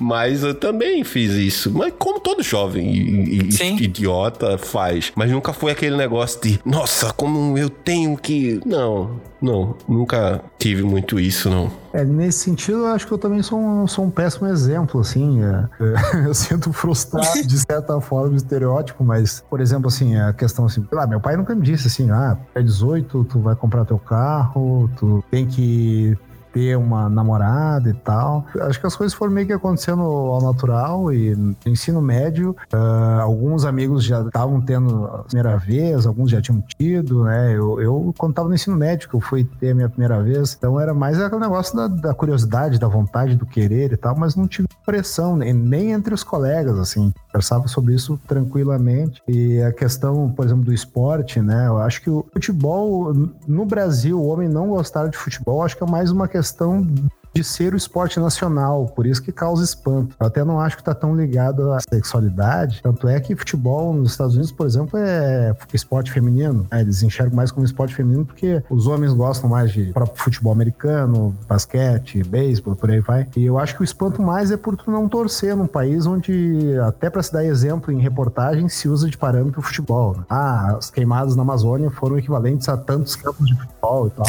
Mas eu também fiz isso. Mas como todo jovem e, e idiota faz. Mas nunca foi aquele negócio de, nossa, como eu tenho que... Não, não, nunca tive muito isso, não. É, nesse sentido, eu acho que eu também sou um, sou um péssimo exemplo, assim. É, é, eu sinto frustrado, de certa forma, do estereótipo, mas, por exemplo, assim, a questão, assim, lá, meu pai nunca me disse, assim, ah, é dezoito, tu vai comprar teu carro, tu tem que... ter uma namorada e tal. Acho que as coisas foram meio que acontecendo ao natural e no ensino médio uh, alguns amigos já estavam tendo a primeira vez, alguns já tinham tido, né? Eu, eu quando estava no ensino médio que eu fui ter a minha primeira vez, então era mais aquele negócio da, da curiosidade, da vontade, do querer e tal, mas não tive pressão, nem, nem entre os colegas, assim. Conversava sobre isso tranquilamente. E a questão, por exemplo, do esporte, né? Eu acho que o futebol, no Brasil, o homem não gostar de futebol, acho que é mais uma questão de ser o esporte nacional, por isso que causa espanto. Eu até não acho que tá tão ligado à sexualidade, tanto é que futebol nos Estados Unidos, por exemplo, é esporte feminino, né? Eles enxergam mais como esporte feminino porque os homens gostam mais de próprio futebol americano, basquete, beisebol, por aí vai. E eu acho que o espanto mais é por tu não torcer num país onde, até pra se dar exemplo em reportagem, se usa de parâmetro o futebol, né? Ah, as queimadas na Amazônia foram equivalentes a tantos campos de futebol e tal.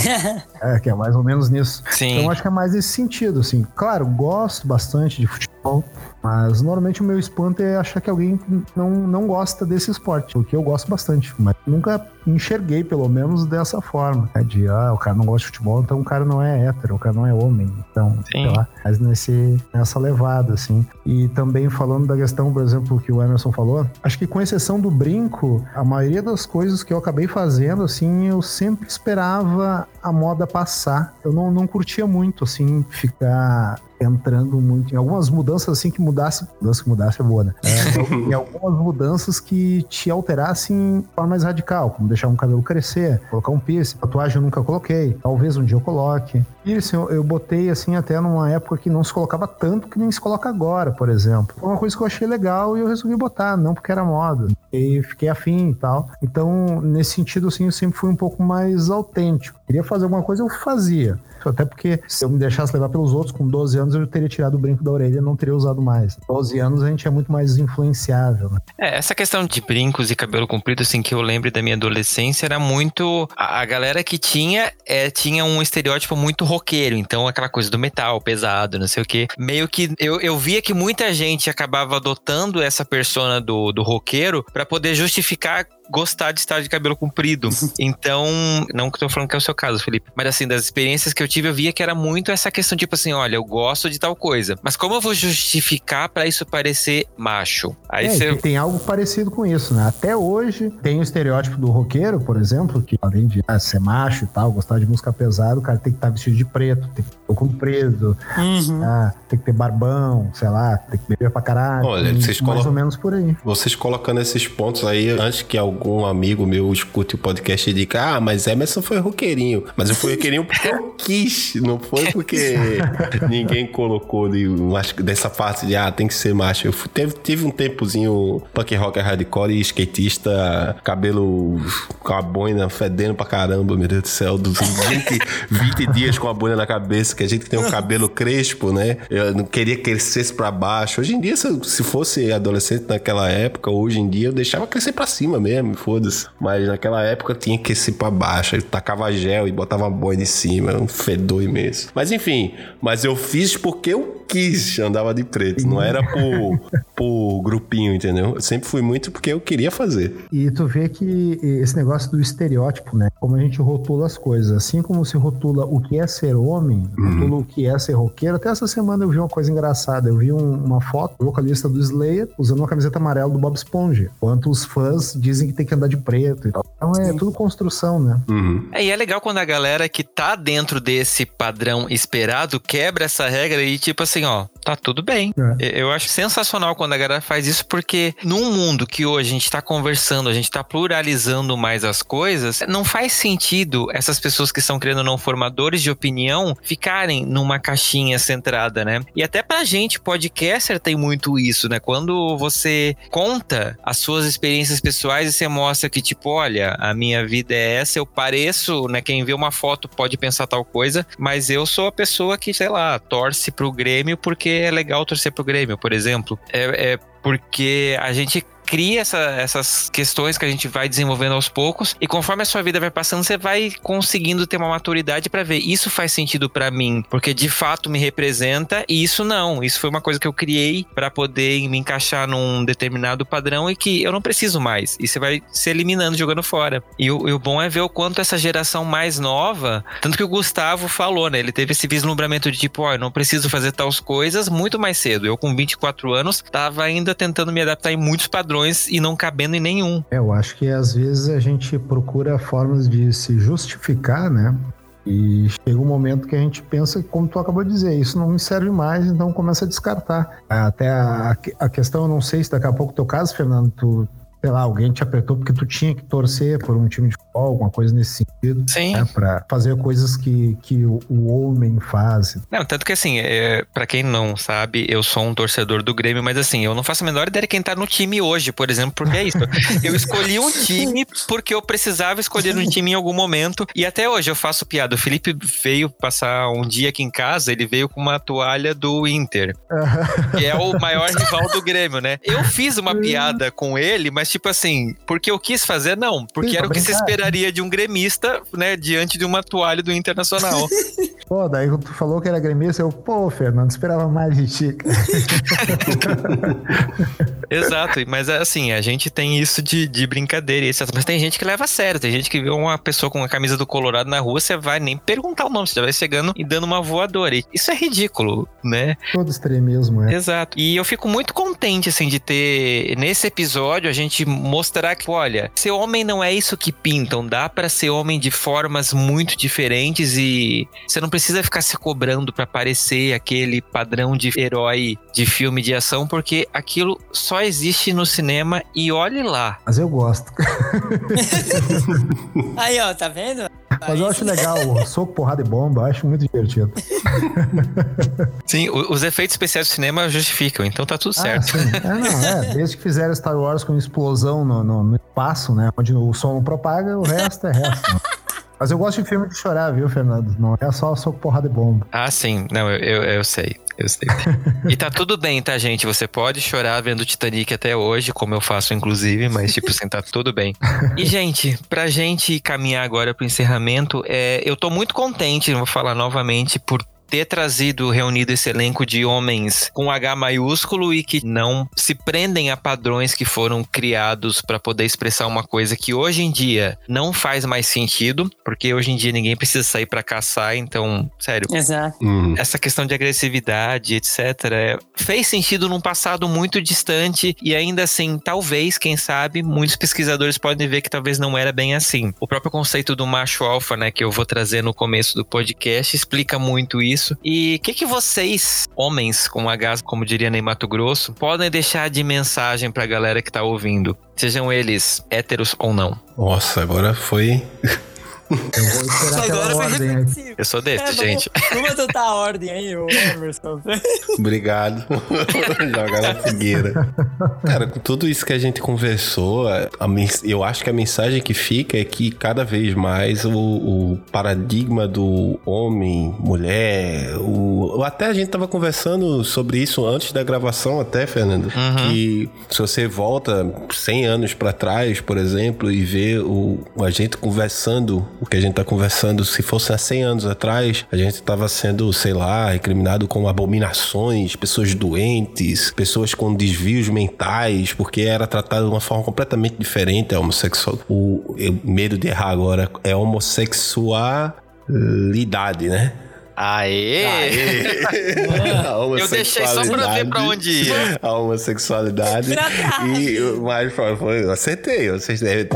É, que é mais ou menos nisso. Sim. Então eu acho que é mais esse sentido, assim. Claro, gosto bastante de futebol, mas normalmente o meu espanto é achar que alguém não, não gosta desse esporte, porque eu gosto bastante, mas nunca enxerguei, pelo menos, dessa forma, né? De, ah, o cara não gosta de futebol, então o cara não é hétero, o cara não é homem, então, sim, sei lá, mas nesse, nessa levada, assim. E também falando da questão, por exemplo, que o Emerson falou, acho que com exceção do brinco, a maioria das coisas que eu acabei fazendo, assim, eu sempre esperava a moda passar. Eu não, não curtia muito, assim, ficar... entrando muito em algumas mudanças assim que mudasse, mudança que mudasse é boa, né? É, em algumas mudanças que te alterassem de forma mais radical, como deixar um cabelo crescer, colocar um piercing, tatuagem eu nunca coloquei, talvez um dia eu coloque. Piercing eu, eu botei assim até numa época que não se colocava tanto que nem se coloca agora, por exemplo. Foi uma coisa que eu achei legal e eu resolvi botar, não porque era moda, e fiquei afim e tal. Então, nesse sentido, assim, eu sempre fui um pouco mais autêntico. Queria fazer alguma coisa, eu fazia. Até porque se eu me deixasse levar pelos outros, com doze anos eu teria tirado o brinco da orelha e não teria usado mais. doze anos a gente é muito mais influenciável, né? É, essa questão de brincos e cabelo comprido, assim, que eu lembro da minha adolescência, era muito... A, a galera que tinha, é, tinha um estereótipo muito roqueiro, então aquela coisa do metal pesado, não sei o quê. Meio que eu, eu via que muita gente acabava adotando essa persona do, do roqueiro pra poder justificar gostar de estar de cabelo comprido. Então, não que eu tô falando que é o seu caso, Felipe, mas assim, das experiências que eu tive, eu via que era muito essa questão, tipo assim, olha, eu gosto de tal coisa, mas como eu vou justificar pra isso parecer macho? Aí é, você... tem algo parecido com isso, né? Até hoje, tem o estereótipo do roqueiro, por exemplo, que além de ah, ser macho e tal, gostar de música pesada, o cara tem que estar vestido de preto, tem que ter comprido, uhum. ah, tem que ter barbão, sei lá, tem que beber pra caralho. Olha, tem, vocês mais colo... ou menos por aí. Vocês colocando esses pontos aí, antes que algum algum amigo meu escute o podcast e diga, ah, mas Emerson foi roqueirinho. Mas eu fui roqueirinho porque eu quis, não foi porque ninguém colocou de, dessa parte de, ah, tem que ser macho. Eu fui, teve, tive um tempozinho punk rocker hardcore e skatista, cabelo com a boina fedendo pra caramba, meu Deus do céu, vinte dias com a boina na cabeça, que a gente tem um cabelo crespo, né? Eu não queria que crescesse pra baixo. Hoje em dia, se, se fosse adolescente naquela época, hoje em dia, eu deixava crescer pra cima mesmo. Foda-se. Mas naquela época tinha que ser pra baixo. Ele tacava gel e botava boia de cima. Era um fedor imenso. Mas enfim, mas eu fiz porque eu quis, andava de preto. Não era por, por grupinho, entendeu? Eu sempre fui muito porque eu queria fazer. E tu vê que esse negócio do estereótipo, né? Como a gente rotula as coisas. Assim como se rotula o que é ser homem, uhum. rotula o que é ser roqueiro. Até essa semana eu vi uma coisa engraçada. Eu vi um, uma foto do vocalista do Slayer usando uma camiseta amarela do Bob Esponja. Enquanto os fãs dizem que tem que andar de preto e tal. Então é tudo construção, né? Uhum. É, e é legal quando a galera que tá dentro desse padrão esperado quebra essa regra e tipo assim, ó, tá tudo bem. É. Eu acho sensacional quando a galera faz isso, porque num mundo que hoje a gente tá conversando, a gente tá pluralizando mais as coisas, não faz sentido essas pessoas que são, querendo ou não, formadores de opinião, ficarem numa caixinha centrada, né? E até pra gente, podcaster, tem muito isso, né? Quando você conta as suas experiências pessoais e você mostra que, tipo, olha, a minha vida é essa, eu pareço, né? Quem vê uma foto pode pensar tal coisa, mas eu sou a pessoa que, sei lá, torce pro Grêmio porque é legal torcer pro Grêmio, por exemplo. É, é porque a gente cria essa, essas questões que a gente vai desenvolvendo aos poucos, e conforme a sua vida vai passando, você vai conseguindo ter uma maturidade pra ver, isso faz sentido pra mim, porque de fato me representa, e isso não, isso foi uma coisa que eu criei pra poder me encaixar num determinado padrão e que eu não preciso mais, e você vai se eliminando, jogando fora. E o, e o bom é ver o quanto essa geração mais nova, tanto que o Gustavo falou, né, ele teve esse vislumbramento de tipo, ó, oh, eu não preciso fazer tais coisas muito mais cedo, eu com vinte e quatro anos tava ainda tentando me adaptar em muitos padrões e não cabendo em nenhum. É, eu acho que às vezes a gente procura formas de se justificar, né? E chega um momento que a gente pensa, como tu acabou de dizer, isso não me serve mais, então começa a descartar. Até a, a questão, eu não sei se daqui a pouco o teu caso, Fernando, tu, sei lá, alguém te apertou porque tu tinha que torcer por um time de futebol, alguma coisa nesse sentido. Sim. Né, pra fazer coisas que, que o, o homem faz. Não, tanto que assim, é, pra quem não sabe, eu sou um torcedor do Grêmio, mas assim, eu não faço a menor ideia de quem tá no time hoje, por exemplo, porque é isso. Eu escolhi um time porque eu precisava escolher um time em algum momento, e até hoje eu faço piada. O Felipe veio passar um dia aqui em casa, ele veio com uma toalha do Inter, que é o maior rival do Grêmio, né? Eu fiz uma piada com ele, mas tipo assim, porque eu quis fazer, não. Porque Sim, era o que brincar. Se esperaria de um gremista, né? Diante de uma toalha do Internacional. Pô, daí quando tu falou que era gremista, eu, pô, Fernando, esperava mais de ti. Exato, mas assim, a gente tem isso de, de brincadeira, exceto. Mas tem gente que leva a sério, tem gente que vê uma pessoa com a camisa do Colorado na rua, você vai nem perguntar o nome, você já vai chegando e dando uma voadora. E isso é ridículo, né? Todo extremismo, é. Exato. E eu fico muito contente, assim, de ter, nesse episódio, a gente mostrar que, olha, ser homem não é isso que pintam, dá pra ser homem de formas muito diferentes e você não precisa ficar se cobrando pra parecer aquele padrão de herói de filme de ação, porque aquilo só existe no cinema e olhe lá. Mas eu gosto. Aí, ó, tá vendo? Mas eu acho legal, soco, porrada e bomba, acho muito divertido. Sim, os efeitos especiais do cinema justificam, então tá tudo certo. Ah, é, não, é, desde que fizeram Star Wars com explosão no, no, no espaço, né, onde o som não propaga, o resto é resto. Né? Mas eu gosto de filme de chorar, viu, Fernando? Não é só soco, porrada e bomba. Ah, sim, não, eu, eu, eu sei. Eu sei. E tá tudo bem, tá, gente? Você pode chorar vendo Titanic até hoje, como eu faço, inclusive, mas, tipo, assim, tá tudo bem. E, gente, pra gente caminhar agora pro encerramento, é, eu tô muito contente, vou falar novamente, por ter trazido, reunido esse elenco de homens com H maiúsculo e que não se prendem a padrões que foram criados para poder expressar uma coisa que hoje em dia não faz mais sentido, porque hoje em dia ninguém precisa sair para caçar, então, sério. Exato. Hum. Essa questão de agressividade, etcétera, fez sentido num passado muito distante e ainda assim, talvez, quem sabe, muitos pesquisadores podem ver que talvez não era bem assim. O próprio conceito do macho alfa, né, que eu vou trazer no começo do podcast, explica muito isso. E o que, que vocês, homens com H, como diria Ney Mato Grosso, podem deixar de mensagem pra galera que tá ouvindo? Sejam eles héteros ou não. Nossa, agora foi... Eu vou esperar agora pela ordem aí. Eu sou desse, é, gente. Vamos adotar a ordem aí, ô Emerson. Obrigado. Jogar na fogueira. Cara, com tudo isso que a gente conversou, a, a, eu acho que a mensagem que fica é que cada vez mais o, o paradigma do homem, mulher, o, até a gente tava conversando sobre isso antes da gravação até, Fernando, uhum. que se você volta cem anos pra trás, por exemplo, e vê o, a gente conversando o que a gente tá conversando, se fosse há cem anos atrás, a gente tava sendo, sei lá, recriminado com abominações, pessoas doentes, pessoas com desvios mentais, porque era tratado de uma forma completamente diferente a homossexual. O medo de errar agora é homossexualidade, né? Aê! Aê. Mano, eu deixei só pra ver pra onde ia. A homossexualidade. E, mas foi, eu acertei. Vocês devem é,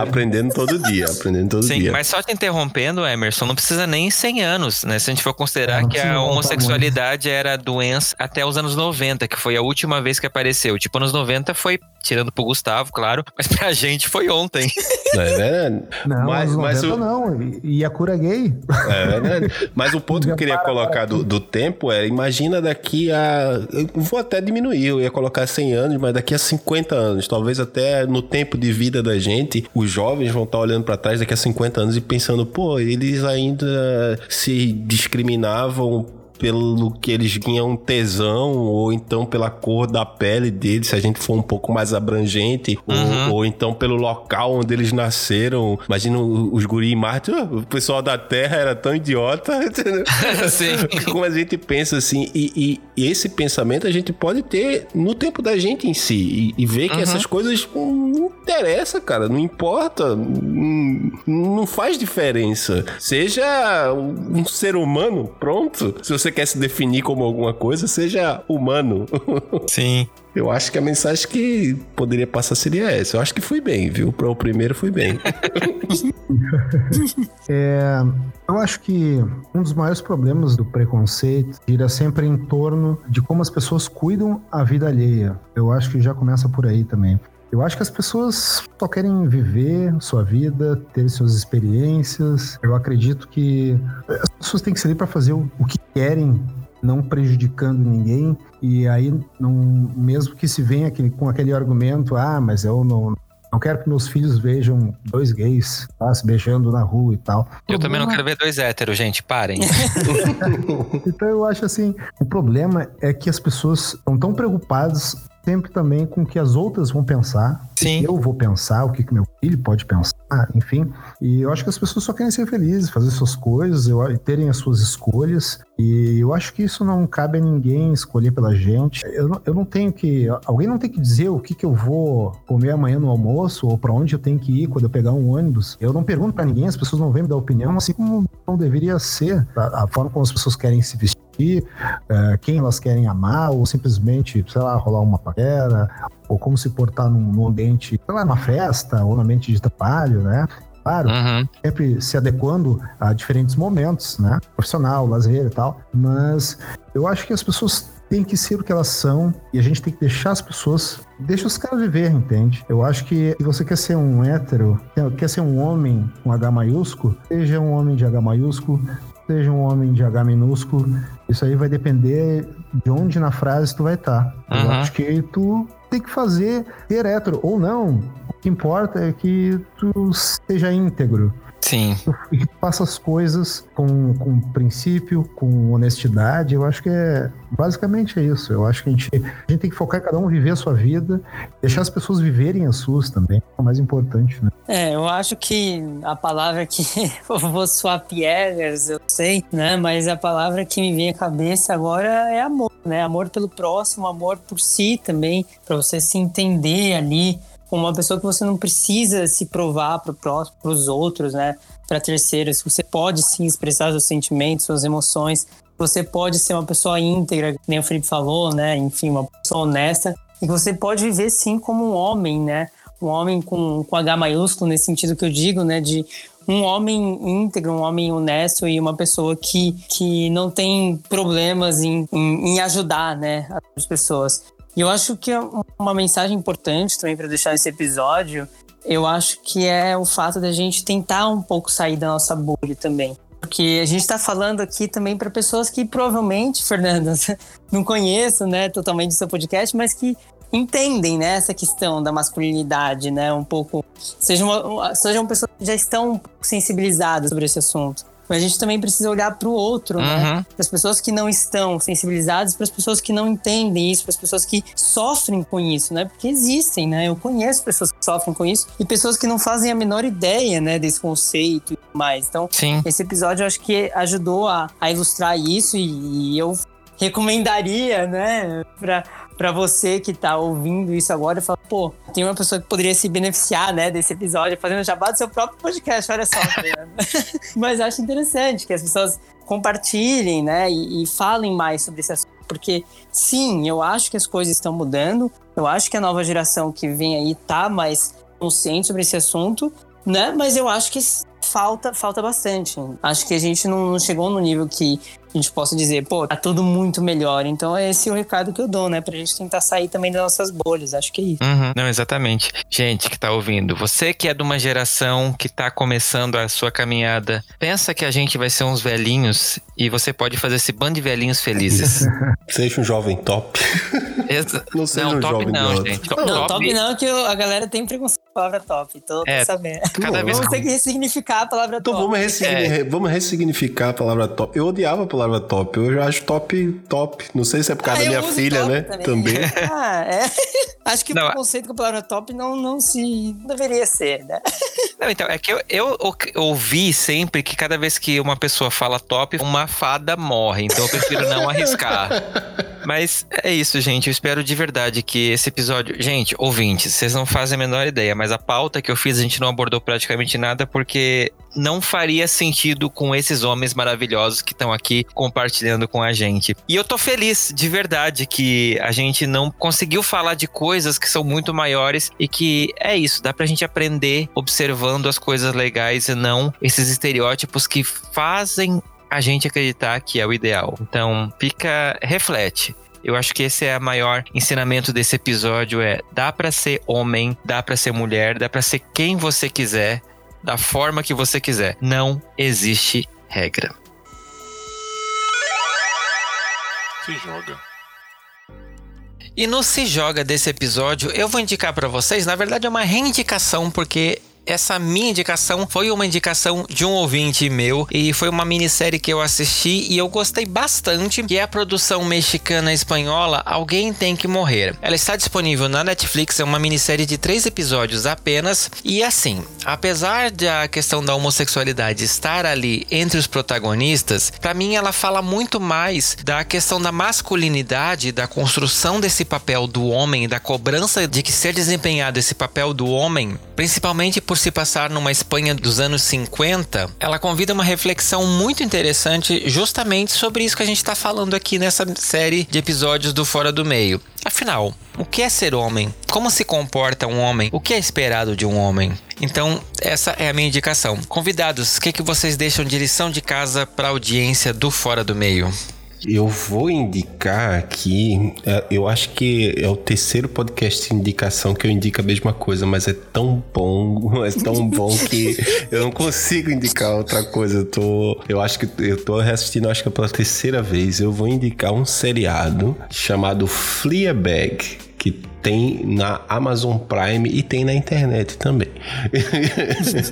aprendendo todo dia. Aprendendo todo Sim, dia. Mas só te interrompendo, Emerson, não precisa nem cem anos, né? Se a gente for considerar não, que a homossexualidade era doença até os anos noventa, que foi a última vez que apareceu. Tipo, anos noventa foi, tirando pro Gustavo, claro, mas pra gente foi ontem. Não é verdade? Não, mas, anos mas noventa o... não. E a cura gay? É verdade. Mas o ponto que eu queria colocar do, do tempo é, imagina daqui a... Eu vou até diminuir, eu ia colocar cem anos, mas daqui a cinquenta anos, talvez até no tempo de vida da gente, os jovens vão estar olhando pra trás daqui a cinquenta anos e pensando, pô, eles ainda se discriminavam pelo que eles tinham tesão, ou então pela cor da pele deles, se a gente for um pouco mais abrangente, uhum. ou, ou então pelo local onde eles nasceram. Imagina os guris em Marte, oh, o pessoal da Terra era tão idiota, entendeu? Sim. Como a gente pensa assim, e, e esse pensamento a gente pode ter no tempo da gente em si, e, e ver que uhum. essas coisas não interessa, cara, não importa, não faz diferença. Seja um ser humano, pronto. Se você Você quer se definir como alguma coisa, seja humano. Sim. Eu acho que a mensagem que poderia passar seria essa. Eu acho que fui bem, viu? Para o primeiro fui bem. é, eu acho que um dos maiores problemas do preconceito gira sempre em torno de como as pessoas cuidam a vida alheia. Eu acho que já começa por aí também. Eu acho que as pessoas só querem viver sua vida, ter suas experiências. Eu acredito que as pessoas têm que sair para fazer o que querem, não prejudicando ninguém. E aí, não, mesmo que se venha aquele, com aquele argumento, ah, mas eu não, não quero que meus filhos vejam dois gays, tá, se beijando na rua e tal. Eu problema... também não quero ver dois héteros, gente, parem. Então eu acho assim, o problema é que as pessoas estão tão preocupadas sempre também com o que as outras vão pensar. Sim. Eu vou pensar, o que, que meu filho pode pensar, enfim. E eu acho que as pessoas só querem ser felizes, fazer suas coisas, eu, terem as suas escolhas. E eu acho que isso não cabe a ninguém escolher pela gente. Eu não, eu não tenho que... Alguém não tem que dizer o que, que eu vou comer amanhã no almoço ou pra onde eu tenho que ir quando eu pegar um ônibus. Eu não pergunto pra ninguém, as pessoas não vêm me dar opinião, assim como não deveria ser. A, a forma como as pessoas querem se vestir, quem elas querem amar, ou simplesmente, sei lá, rolar uma paquera, ou como se portar num, num ambiente, sei lá, numa festa, ou num ambiente de trabalho, né? Claro, uhum. sempre se adequando a diferentes momentos, né? Profissional, lazer e tal. Mas eu acho que as pessoas têm que ser o que elas são, e a gente tem que deixar as pessoas, deixa os caras viver, entende? Eu acho que se você quer ser um hétero, quer ser um homem com H maiúsculo, seja um homem de H maiúsculo, seja um homem de H minúsculo, isso aí vai depender de onde na frase tu vai estar. Tá. Uhum. Eu acho que tu tem que fazer ser hétero ou não. O que importa é que tu seja íntegro. Sim. E que tu faça as coisas com, com princípio, com honestidade. Eu acho que é basicamente é isso. Eu acho que a gente, a gente tem que focar cada um viver a sua vida, deixar as pessoas viverem as suas também. É o mais importante, né? É, eu acho que a palavra que eu vou suar piegas, eu sei, né? Mas a palavra que me vem à cabeça agora é amor, né? Amor pelo próximo, amor por si também, para você se entender ali como uma pessoa que você não precisa se provar pro próximo, pros outros, né? Para terceiros, você pode sim expressar seus sentimentos, suas emoções. Você pode ser uma pessoa íntegra, que nem o Felipe falou, né? Enfim, uma pessoa honesta. E você pode viver sim como um homem, né? Um homem com, com H maiúsculo, nesse sentido que eu digo, né? De um homem íntegro, um homem honesto e uma pessoa que, que não tem problemas em, em, em ajudar, né? As pessoas. E eu acho que uma mensagem importante também para deixar esse episódio, eu acho que é o fato da gente tentar um pouco sair da nossa bolha também. Porque a gente está falando aqui também para pessoas que provavelmente, Fernanda, não conheço, né, totalmente o seu podcast, mas que entendem, né, essa questão da masculinidade, né, um pouco... Sejam, sejam pessoas que já estão um pouco sensibilizadas sobre esse assunto. Mas a gente também precisa olhar para o outro, uhum. né? Para as pessoas que não estão sensibilizadas, para as pessoas que não entendem isso, para as pessoas que sofrem com isso, né? Porque existem, né? Eu conheço pessoas que sofrem com isso e pessoas que não fazem a menor ideia, né? Desse conceito e tudo mais. Então, Sim. esse episódio eu acho que ajudou a, a ilustrar isso e, e eu recomendaria, né? Pra, pra você que tá ouvindo isso agora e falar, pô, tem uma pessoa que poderia se beneficiar, né, desse episódio, fazendo jabá do seu próprio podcast, olha só. Mas acho interessante que as pessoas compartilhem, né, e, e falem mais sobre esse assunto, porque sim, eu acho que as coisas estão mudando, eu acho que a nova geração que vem aí tá mais consciente sobre esse assunto, né, mas eu acho que falta, falta bastante. Acho que a gente não, não chegou no nível que a gente possa dizer, pô, tá tudo muito melhor. Então é esse o recado que eu dou, né? Pra gente tentar sair também das nossas bolhas, acho que é isso. Uhum. Não, exatamente. Gente que tá ouvindo, você que é de uma geração que tá começando a sua caminhada, pensa que a gente vai ser uns velhinhos e você pode fazer esse bando de velhinhos felizes. Seja um jovem top. Exa- não seja não, um top jovem não, não, gente. Top, não, top, top não, que eu, a galera tem preconceito com a palavra top. Tô, é, tô sabendo. Cada vez vamos ter que ressignificar a palavra então, top. Vamos, ressigni- é. vamos ressignificar a palavra top. Eu odiava a palavra top. Eu já acho top, top. Não sei se é por causa ah, da minha filha, né? Também. também. Ah, é. Acho que não, o conceito com a palavra top não, não se deveria ser, né? Não, então, é que eu, eu, eu ouvi sempre que cada vez que uma pessoa fala top, uma fada morre. Então eu prefiro não arriscar. Mas é isso, gente. Eu espero de verdade que esse episódio... Gente, ouvintes, vocês não fazem a menor ideia, mas a pauta que eu fiz, a gente não abordou praticamente nada, porque não faria sentido com esses homens maravilhosos que estão aqui compartilhando com a gente. E eu tô feliz, de verdade, que a gente não conseguiu falar de coisas que são muito maiores e que é isso, dá pra gente aprender observando as coisas legais e não esses estereótipos que fazem a gente acreditar que é o ideal. Então, fica, reflete. Eu acho que esse é o maior ensinamento desse episódio, é dá pra ser homem, dá pra ser mulher, dá pra ser quem você quiser, da forma que você quiser. Não existe regra. Se joga. E no Se Joga desse episódio, eu vou indicar pra vocês, na verdade é uma reindicação, porque... essa minha indicação foi uma indicação de um ouvinte meu e foi uma minissérie que eu assisti e eu gostei bastante, que é a produção mexicana-espanhola Alguém Tem Que Morrer. Ela está disponível na Netflix, é uma minissérie de três episódios apenas e assim, apesar da questão da homossexualidade estar ali entre os protagonistas, pra mim ela fala muito mais da questão da masculinidade, da construção desse papel do homem, da cobrança de que ser desempenhado esse papel do homem, principalmente por se passar numa Espanha dos anos cinquenta, ela convida uma reflexão muito interessante justamente sobre isso que a gente está falando aqui nessa série de episódios do Fora do Meio. Afinal, o que é ser homem? Como se comporta um homem? O que é esperado de um homem? Então, essa é a minha indicação. Convidados, o que, que vocês deixam de lição de casa para a audiência do Fora do Meio? Eu vou indicar aqui, eu acho que é o terceiro podcast de indicação que eu indico a mesma coisa, mas é tão bom, é tão bom que eu não consigo indicar outra coisa. Eu, tô, eu acho que eu tô reassistindo, acho que é pela terceira vez. Eu vou indicar um seriado chamado Fleabag, que tem na Amazon Prime e tem na internet também.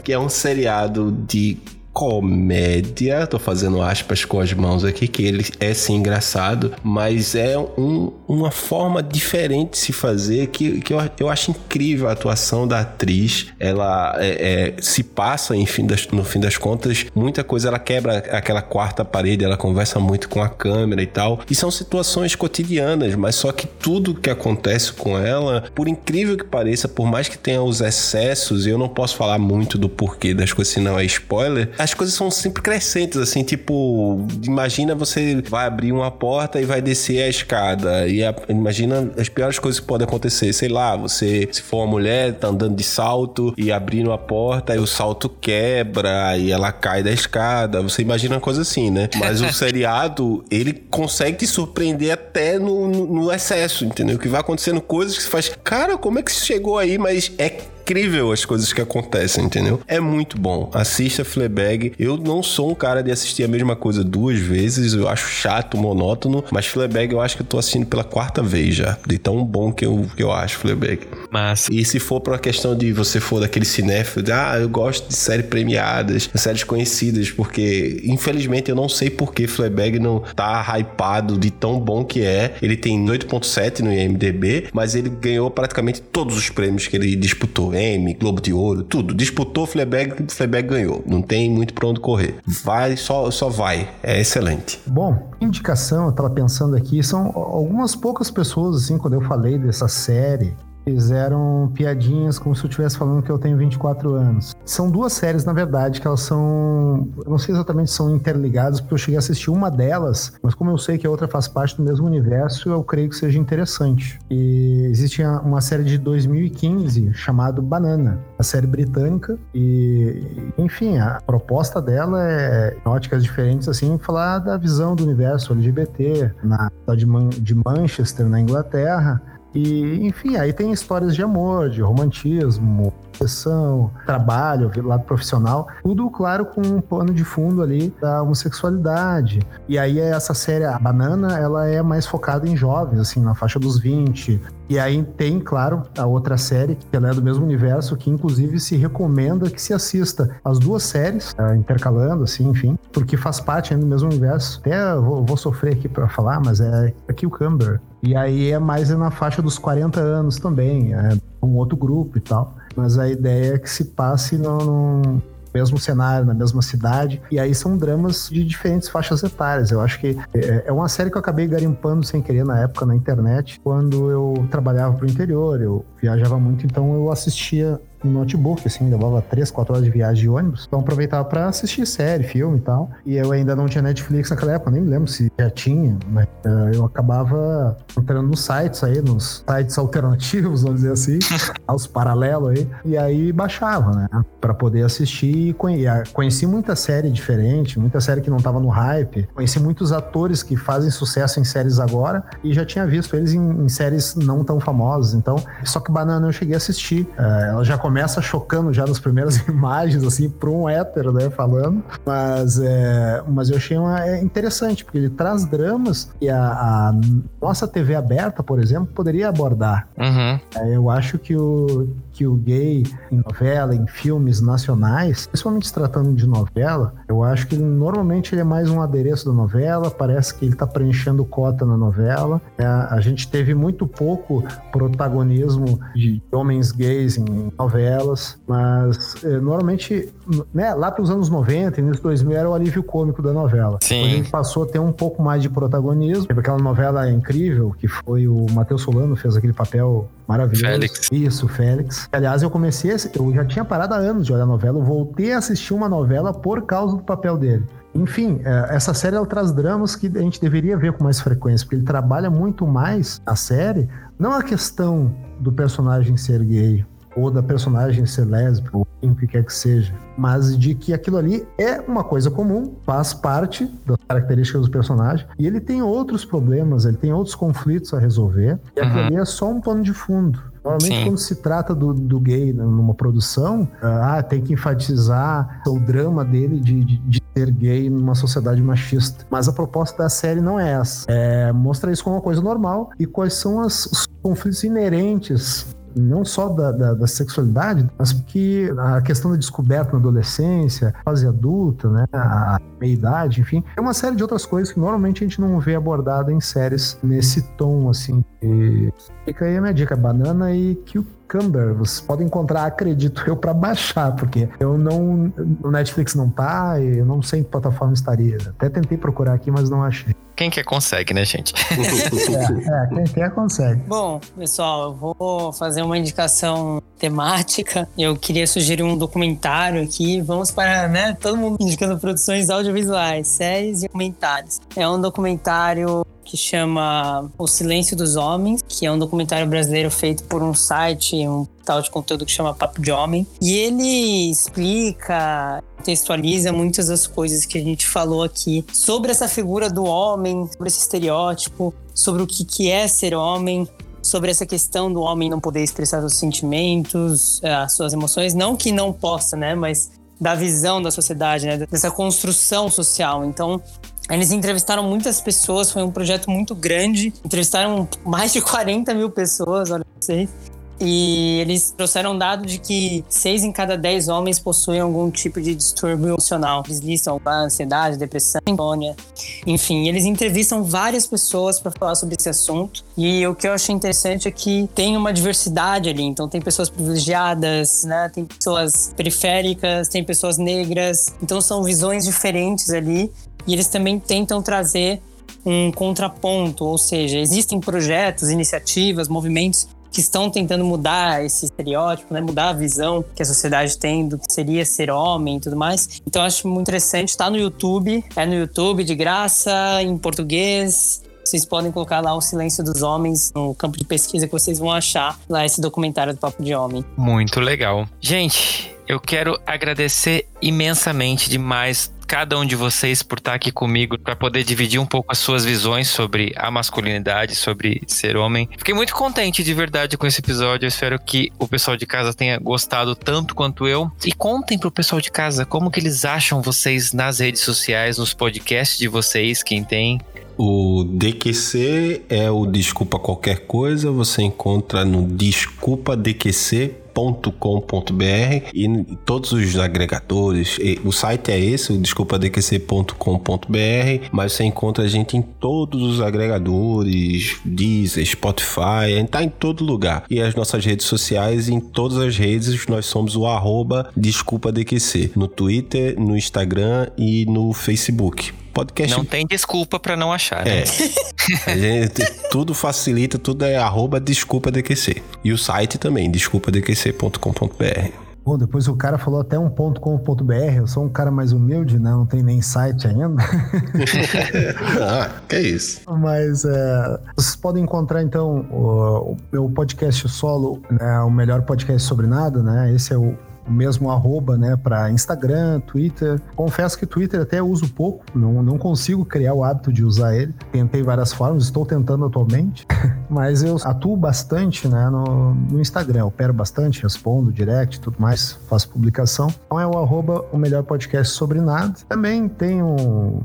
Que é um seriado de... comédia, tô fazendo aspas com as mãos aqui, que ele é sim engraçado, mas é um, uma forma diferente de se fazer que, que eu, eu acho incrível a atuação da atriz, ela é, é, se passa, enfim, das, no fim das contas, muita coisa, ela quebra aquela quarta parede, ela conversa muito com a câmera e tal, e são situações cotidianas, mas só que tudo que acontece com ela, por incrível que pareça, por mais que tenha os excessos, eu não posso falar muito do porquê das coisas, senão é spoiler. As coisas são sempre crescentes, assim, tipo, imagina você vai abrir uma porta e vai descer a escada, e a, imagina as piores coisas que podem acontecer, sei lá, você, se for uma mulher, tá andando de salto e abrindo a porta, e o salto quebra, e ela cai da escada, você imagina uma coisa assim, né? Mas o seriado, ele consegue te surpreender até no, no, no excesso, entendeu? Que vai acontecendo coisas que você faz, cara, como é que você chegou aí? Mas é incrível as coisas que acontecem, entendeu? É muito bom. Assista Fleabag. Eu não sou um cara de assistir a mesma coisa duas vezes. Eu acho chato, monótono. Mas Fleabag eu acho que eu tô assistindo pela quarta vez já. De tão bom que eu, que eu acho Fleabag. Mas... E se for pra uma questão de você for daquele cinéfilo de, ah, eu gosto de séries premiadas, séries conhecidas, porque infelizmente eu não sei por que Fleabag não tá hypado de tão bom que é. Ele tem oito ponto sete no I M D B, mas ele ganhou praticamente todos os prêmios que ele disputou. Emmy, Globo de Ouro, tudo. Disputou Fleabag, Fleabag ganhou. Não tem muito pra onde correr. Vai, só, só vai. É excelente. Bom, indicação, eu tava pensando aqui, são algumas poucas pessoas, assim, quando eu falei dessa série... Fizeram piadinhas como se eu estivesse falando que eu tenho vinte e quatro anos. São duas séries, na verdade, que elas são... Eu não sei exatamente se são interligadas, porque eu cheguei a assistir uma delas, mas como eu sei que a outra faz parte do mesmo universo, eu creio que seja interessante. E existe uma série de dois mil e quinze chamada Banana, a série britânica, e... Enfim, a proposta dela é, em óticas diferentes, assim, falar da visão do universo L G B T na cidade de Manchester, na Inglaterra. E, enfim, aí tem histórias de amor, de romantismo, proteção, trabalho, lado profissional. Tudo, claro, com um pano de fundo ali da homossexualidade. E aí essa série, a Banana, ela é mais focada em jovens, assim, na faixa dos vinte. E aí tem, claro, a outra série, que ela é do mesmo universo, que inclusive se recomenda que se assista as duas séries, intercalando, assim, enfim, porque faz parte ainda do mesmo universo. Até vou, vou sofrer aqui pra falar, mas é aqui o Cucumber. E aí é mais na faixa dos quarenta anos também, é um outro grupo e tal. Mas a ideia é que se passe no mesmo cenário, na mesma cidade. E aí são dramas de diferentes faixas etárias. Eu acho que é uma série que eu acabei garimpando sem querer na época na internet. Quando eu trabalhava pro interior, eu viajava muito, então eu assistia... no notebook, assim, levava três, quatro horas de viagem de ônibus, então aproveitava pra assistir série, filme e tal, e eu ainda não tinha Netflix naquela época, nem me lembro se já tinha, mas uh, eu acabava entrando nos sites aí, nos sites alternativos, vamos dizer assim, aos paralelos aí, e aí baixava, né, pra poder assistir, e conhe... conheci muita série diferente, muita série que não tava no hype, conheci muitos atores que fazem sucesso em séries agora, e já tinha visto eles em, em séries não tão famosas, então, só que Banana eu cheguei a assistir, uh, ela já começou Começa chocando já nas primeiras imagens, assim, para um hétero, né, falando. Mas, é, mas eu achei uma, é interessante, porque ele traz dramas que a, a nossa T V aberta, por exemplo, poderia abordar. Uhum. É, eu acho que o, que o gay em novela, em filmes nacionais, principalmente se tratando de novela, eu acho que ele, normalmente ele é mais um adereço da novela, parece que ele tá preenchendo cota na novela. É, a gente teve muito pouco protagonismo de homens gays em novela, elas, mas eh, normalmente, né, lá pelos anos noventa, início dois mil, era o alívio cômico da novela. Sim. A gente passou a ter um pouco mais de protagonismo. Teve aquela novela incrível que foi o Matheus Solano, fez aquele papel maravilhoso. Félix. Isso, Félix. Aliás, eu comecei, eu já tinha parado há anos de olhar a novela, eu voltei a assistir uma novela por causa do papel dele. Enfim, essa série ela traz dramas que a gente deveria ver com mais frequência, porque ele trabalha muito mais a série, não a questão do personagem ser gay, ou da personagem ser lésbica, ou o que quer que seja, mas de que aquilo ali é uma coisa comum, faz parte das características do personagem, e ele tem outros problemas, ele tem outros conflitos a resolver, e aquilo ali é só um pano de fundo. Normalmente, sim, quando se trata do, do gay numa produção, ah, tem que enfatizar o drama dele de, de, de ser gay numa sociedade machista. Mas a proposta da série não é essa. É mostrar isso como uma coisa normal e quais são as, os conflitos inerentes, não só da, da, da sexualidade, mas porque a questão da descoberta na adolescência, fase adulta, né, a meia-idade, enfim, é uma série de outras coisas que normalmente a gente não vê abordada em séries nesse tom, assim. E fica aí a minha dica, Banana e Cucumber. Vocês podem encontrar, acredito eu, pra baixar, porque eu não... O Netflix não tá, eu não sei em que plataforma estaria. Até tentei procurar aqui, mas não achei. Quem quer consegue, né, gente? é, é, quem quer consegue. Bom, pessoal, eu vou fazer uma indicação temática. Eu queria sugerir um documentário aqui. Vamos para, né, todo mundo indicando produções audiovisuais, séries e documentários. É um documentário que chama O Silêncio dos Homens, que é um documentário brasileiro feito por um site, um tal de conteúdo que chama Papo de Homem. E ele explica, contextualiza muitas das coisas que a gente falou aqui sobre essa figura do homem, sobre esse estereótipo, sobre o que é ser homem, sobre essa questão do homem não poder expressar seus sentimentos, as suas emoções. Não que não possa, né? Mas da visão da sociedade, né? Dessa construção social. Então, eles entrevistaram muitas pessoas, foi um projeto muito grande. Entrevistaram mais de quarenta mil pessoas, olha vocês. E eles trouxeram um dado de que seis em cada dez homens possuem algum tipo de distúrbio emocional. Eles listam a ansiedade, depressão, insônia, enfim. Eles entrevistam várias pessoas para falar sobre esse assunto. E o que eu achei interessante é que tem uma diversidade ali. Então tem pessoas privilegiadas, né? Tem pessoas periféricas, tem pessoas negras. Então são visões diferentes ali. E eles também tentam trazer um contraponto, ou seja, existem projetos, iniciativas, movimentos que estão tentando mudar esse estereótipo, né? Mudar a visão que a sociedade tem do que seria ser homem e tudo mais. Então eu acho muito interessante, está no YouTube, é no YouTube de graça, em português. Vocês podem colocar lá O Silêncio dos Homens no campo de pesquisa que vocês vão achar lá esse documentário do Papo de Homem. Muito legal. Gente, eu quero agradecer imensamente demais cada um de vocês por estar aqui comigo para poder dividir um pouco as suas visões sobre a masculinidade, sobre ser homem. Fiquei muito contente de verdade com esse episódio. Eu espero que o pessoal de casa tenha gostado tanto quanto eu. E contem pro pessoal de casa como que eles acham vocês nas redes sociais, nos podcasts de vocês, quem tem. O D Q C é o Desculpa Qualquer Coisa. Você encontra no desculpa d q c ponto com ponto b r e todos os agregadores. O site é esse, o desculpa d q c ponto com ponto b r, mas você encontra a gente em todos os agregadores, Deezer, Spotify, a gente tá em todo lugar. E as nossas redes sociais, em todas as redes, nós somos o arroba desculpa d q c, no Twitter, no Instagram e no Facebook. Podcast. Não tem desculpa pra não achar, né? É. A gente, tudo facilita, tudo é arroba desculpa d q c. E o site também, desculpa d q c ponto com ponto b r. Bom, depois o cara falou até um ponto com ponto b r, eu sou um cara mais humilde, né? Não tem nem site ainda. Ah, que isso. Mas é, vocês podem encontrar, então, o, o meu podcast solo, né? O Melhor Podcast Sobre Nada, né? Esse é o o mesmo arroba, né, para Instagram, Twitter. Confesso que Twitter até uso pouco, não, não consigo criar o hábito de usar ele. Tentei várias formas, estou tentando atualmente, mas eu atuo bastante, né, no, no Instagram. Eu opero bastante, respondo direct, tudo mais, faço publicação. Então é o arroba o Melhor Podcast Sobre Nada. Também tem um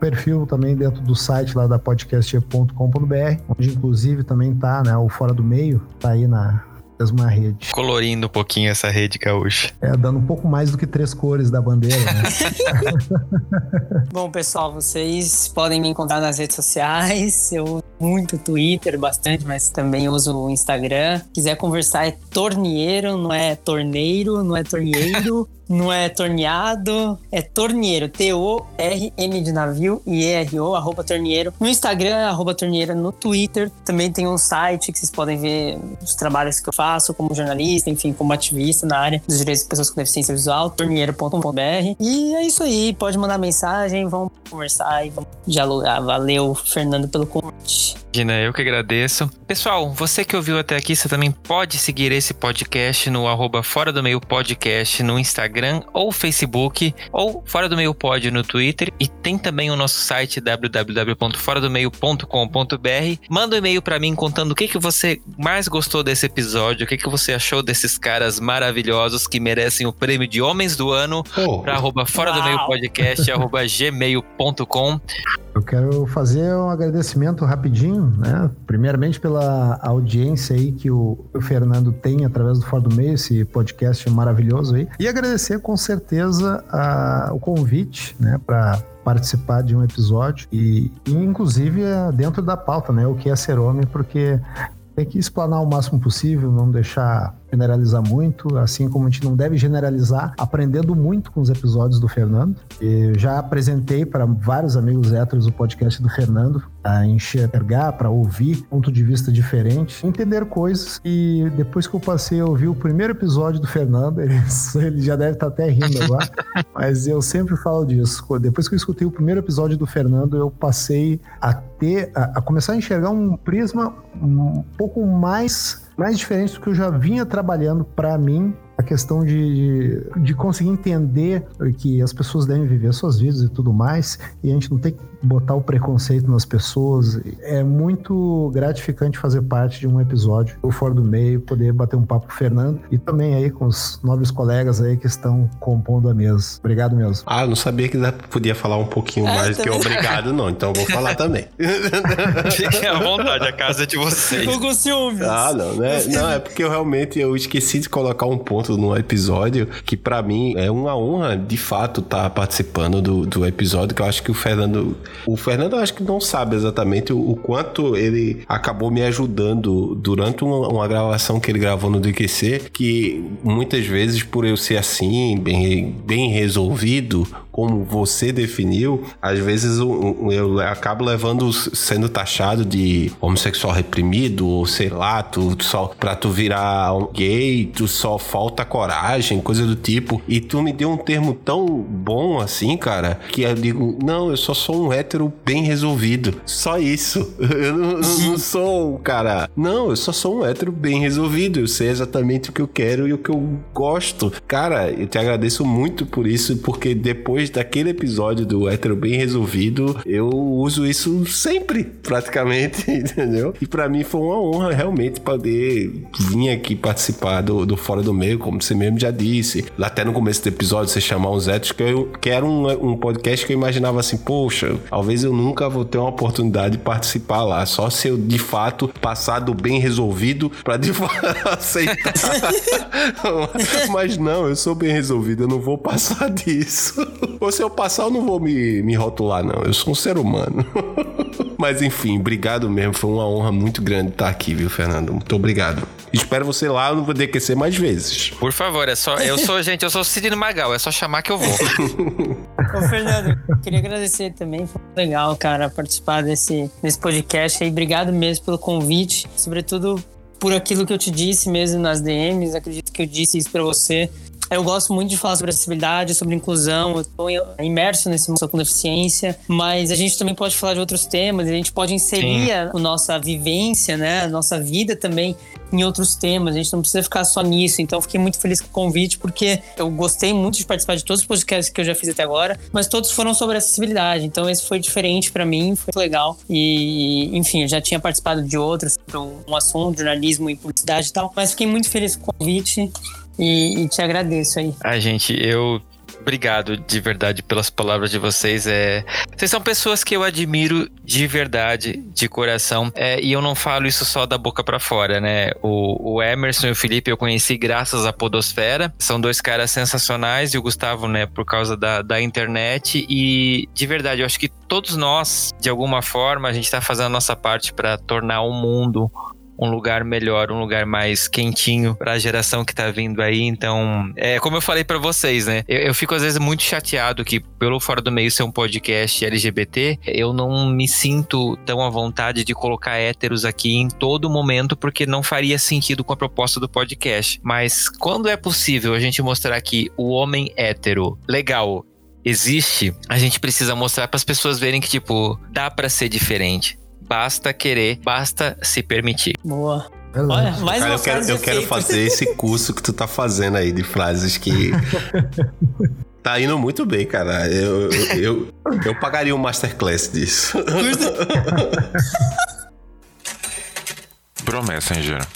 perfil também dentro do site lá da podcast ponto com ponto b r, onde inclusive também tá, né, o Fora do Meio, tá aí na mesma rede. Colorindo um pouquinho essa rede gaúcha. É, dando um pouco mais do que três cores da bandeira, né? Bom, pessoal, vocês podem me encontrar nas redes sociais. Eu uso muito Twitter, bastante, mas também uso o Instagram. Se quiser conversar, é Tornieiro, não é Torneiro, não é Tornieiro. Não é torneado, é Tornieiro, T O R N de navio e E R O, arroba Tornieiro. No Instagram, arroba Tornieiro, no Twitter. Também tem um site que vocês podem ver os trabalhos que eu faço como jornalista, enfim, como ativista na área dos direitos de pessoas com deficiência visual, tornieiro ponto com ponto b r. E é isso aí, pode mandar mensagem, vamos conversar e vamos dialogar. Valeu, Fernando, pelo convite. Gina, eu que agradeço. Pessoal, você que ouviu até aqui, você também pode seguir esse podcast no arroba Fora do Meio Podcast no Instagram ou Facebook, ou Fora do Meio Pod no Twitter, e tem também o nosso site w w w ponto fora do meio ponto com ponto b r. Manda um e-mail pra mim contando o que, que você mais gostou desse episódio, o que, que você achou desses caras maravilhosos que merecem o prêmio de Homens do Ano, oh, pra arroba Fora wow. do Meio Podcast, arroba gmail ponto com. Eu quero fazer um agradecimento rapidinho, né? Primeiramente pela audiência aí que o Fernando tem através do Fora do Meio, esse podcast maravilhoso aí. E agradecer com certeza a, o convite, né, para participar de um episódio e, e inclusive dentro da pauta, né, o que é ser homem, porque tem que explanar o máximo possível, não deixar generalizar muito, assim como a gente não deve generalizar, aprendendo muito com os episódios do Fernando. Eu já apresentei para vários amigos héteros o podcast do Fernando, a enxergar, para ouvir ponto de vista diferente, entender coisas, e depois que eu passei a ouvir o primeiro episódio do Fernando, ele, ele já deve estar até rindo agora, mas eu sempre falo disso. Depois que eu escutei o primeiro episódio do Fernando, eu passei a ter, a, a começar a enxergar um prisma um pouco mais, mais diferente do que eu já vinha trabalhando para mim a questão de, de conseguir entender que as pessoas devem viver suas vidas e tudo mais, e a gente não tem que botar o preconceito nas pessoas. É muito gratificante fazer parte de um episódio do Fora do Meio, poder bater um papo com o Fernando e também aí com os nobres colegas aí que estão compondo a mesa. Obrigado mesmo. Ah, eu não sabia que podia falar um pouquinho é, mais do que obrigado não, então eu vou falar também. Fiquem à vontade, a casa é de vocês. Tô com ciúmes. Ah, não, né? Não, é porque eu realmente eu esqueci de colocar um ponto no episódio que pra mim é uma honra de fato estar participando do, do episódio, que eu acho que o Fernando... O Fernando eu acho que não sabe exatamente o, o quanto ele acabou me ajudando durante uma, uma gravação que ele gravou no D Q C, que muitas vezes por eu ser assim, bem, bem resolvido, como você definiu, às vezes eu, eu acabo levando, sendo taxado de homossexual reprimido, ou sei lá, tu, tu só, pra tu virar gay, tu só falta coragem, coisa do tipo, e tu me deu um termo tão bom assim, cara, que eu digo, não, eu só sou um hétero bem resolvido, só isso, eu não, não sou um cara, não, eu só sou um hétero bem resolvido, eu sei exatamente o que eu quero e o que eu gosto, cara, eu te agradeço muito por isso, porque depois daquele episódio do hétero bem resolvido, eu uso isso sempre, praticamente, entendeu? E pra mim foi uma honra realmente poder vir aqui participar do, do Fora do Meio, como você mesmo já disse. Até no começo do episódio, você chamar uns héteros, que, eu, que era um, um podcast que eu imaginava assim, poxa, talvez eu nunca vou ter uma oportunidade de participar lá, só se eu, de fato, passar do bem resolvido pra de fato aceitar. Mas não, eu sou bem resolvido, eu não vou passar disso. Ou se eu passar, eu não vou me, me rotular, não. Eu sou um ser humano. Mas, enfim, obrigado mesmo. Foi uma honra muito grande estar aqui, viu, Fernando? Muito obrigado. Espero você lá, eu não vou dequecer mais vezes. Por favor, é só... Eu sou, gente, eu sou o Cirino Magal. É só chamar que eu vou. Ô, Fernando, queria agradecer também. Foi legal, cara, participar desse, desse podcast aí. Obrigado mesmo pelo convite. Sobretudo por aquilo que eu te disse mesmo nas D Ms. Acredito que eu disse isso pra você. Eu gosto muito de falar sobre acessibilidade, sobre inclusão, eu estou imerso nesse mundo com deficiência, mas a gente também pode falar de outros temas, a gente pode inserir Sim. a nossa vivência, né, a nossa vida também em outros temas, a gente não precisa ficar só nisso, então fiquei muito feliz com o convite, porque eu gostei muito de participar de todos os podcasts que eu já fiz até agora, mas todos foram sobre acessibilidade, então esse foi diferente pra mim, foi legal, e enfim, eu já tinha participado de outros, um assunto, jornalismo e publicidade e tal, mas fiquei muito feliz com o convite. E, e te agradeço aí. Ah, gente, eu... Obrigado de verdade pelas palavras de vocês. É... Vocês são pessoas que eu admiro de verdade, de coração. É... E eu não falo isso só da boca pra fora, né? O... o Emerson e o Felipe eu conheci graças à Podosfera. São dois caras sensacionais. E o Gustavo, né? Por causa da, da internet. E de verdade, eu acho que todos nós, de alguma forma, a gente tá fazendo a nossa parte pra tornar o mundo... um lugar melhor, um lugar mais quentinho para a geração que tá vindo aí. Então, é como eu falei para vocês, né? Eu, eu fico às vezes muito chateado que pelo Fora do Meio ser um podcast L G B T, eu não me sinto tão à vontade de colocar héteros aqui em todo momento, porque não faria sentido com a proposta do podcast. Mas quando é possível a gente mostrar que o homem hétero, legal, existe, a gente precisa mostrar para as pessoas verem que, tipo, dá para ser diferente. Basta querer, basta se permitir. Boa. Olha, mais Cara, uma eu, quero, eu quero fazer esse curso que tu tá fazendo aí de frases que... Tá indo muito bem, cara. Eu, eu, eu, eu pagaria um masterclass disso. Bro Messenger.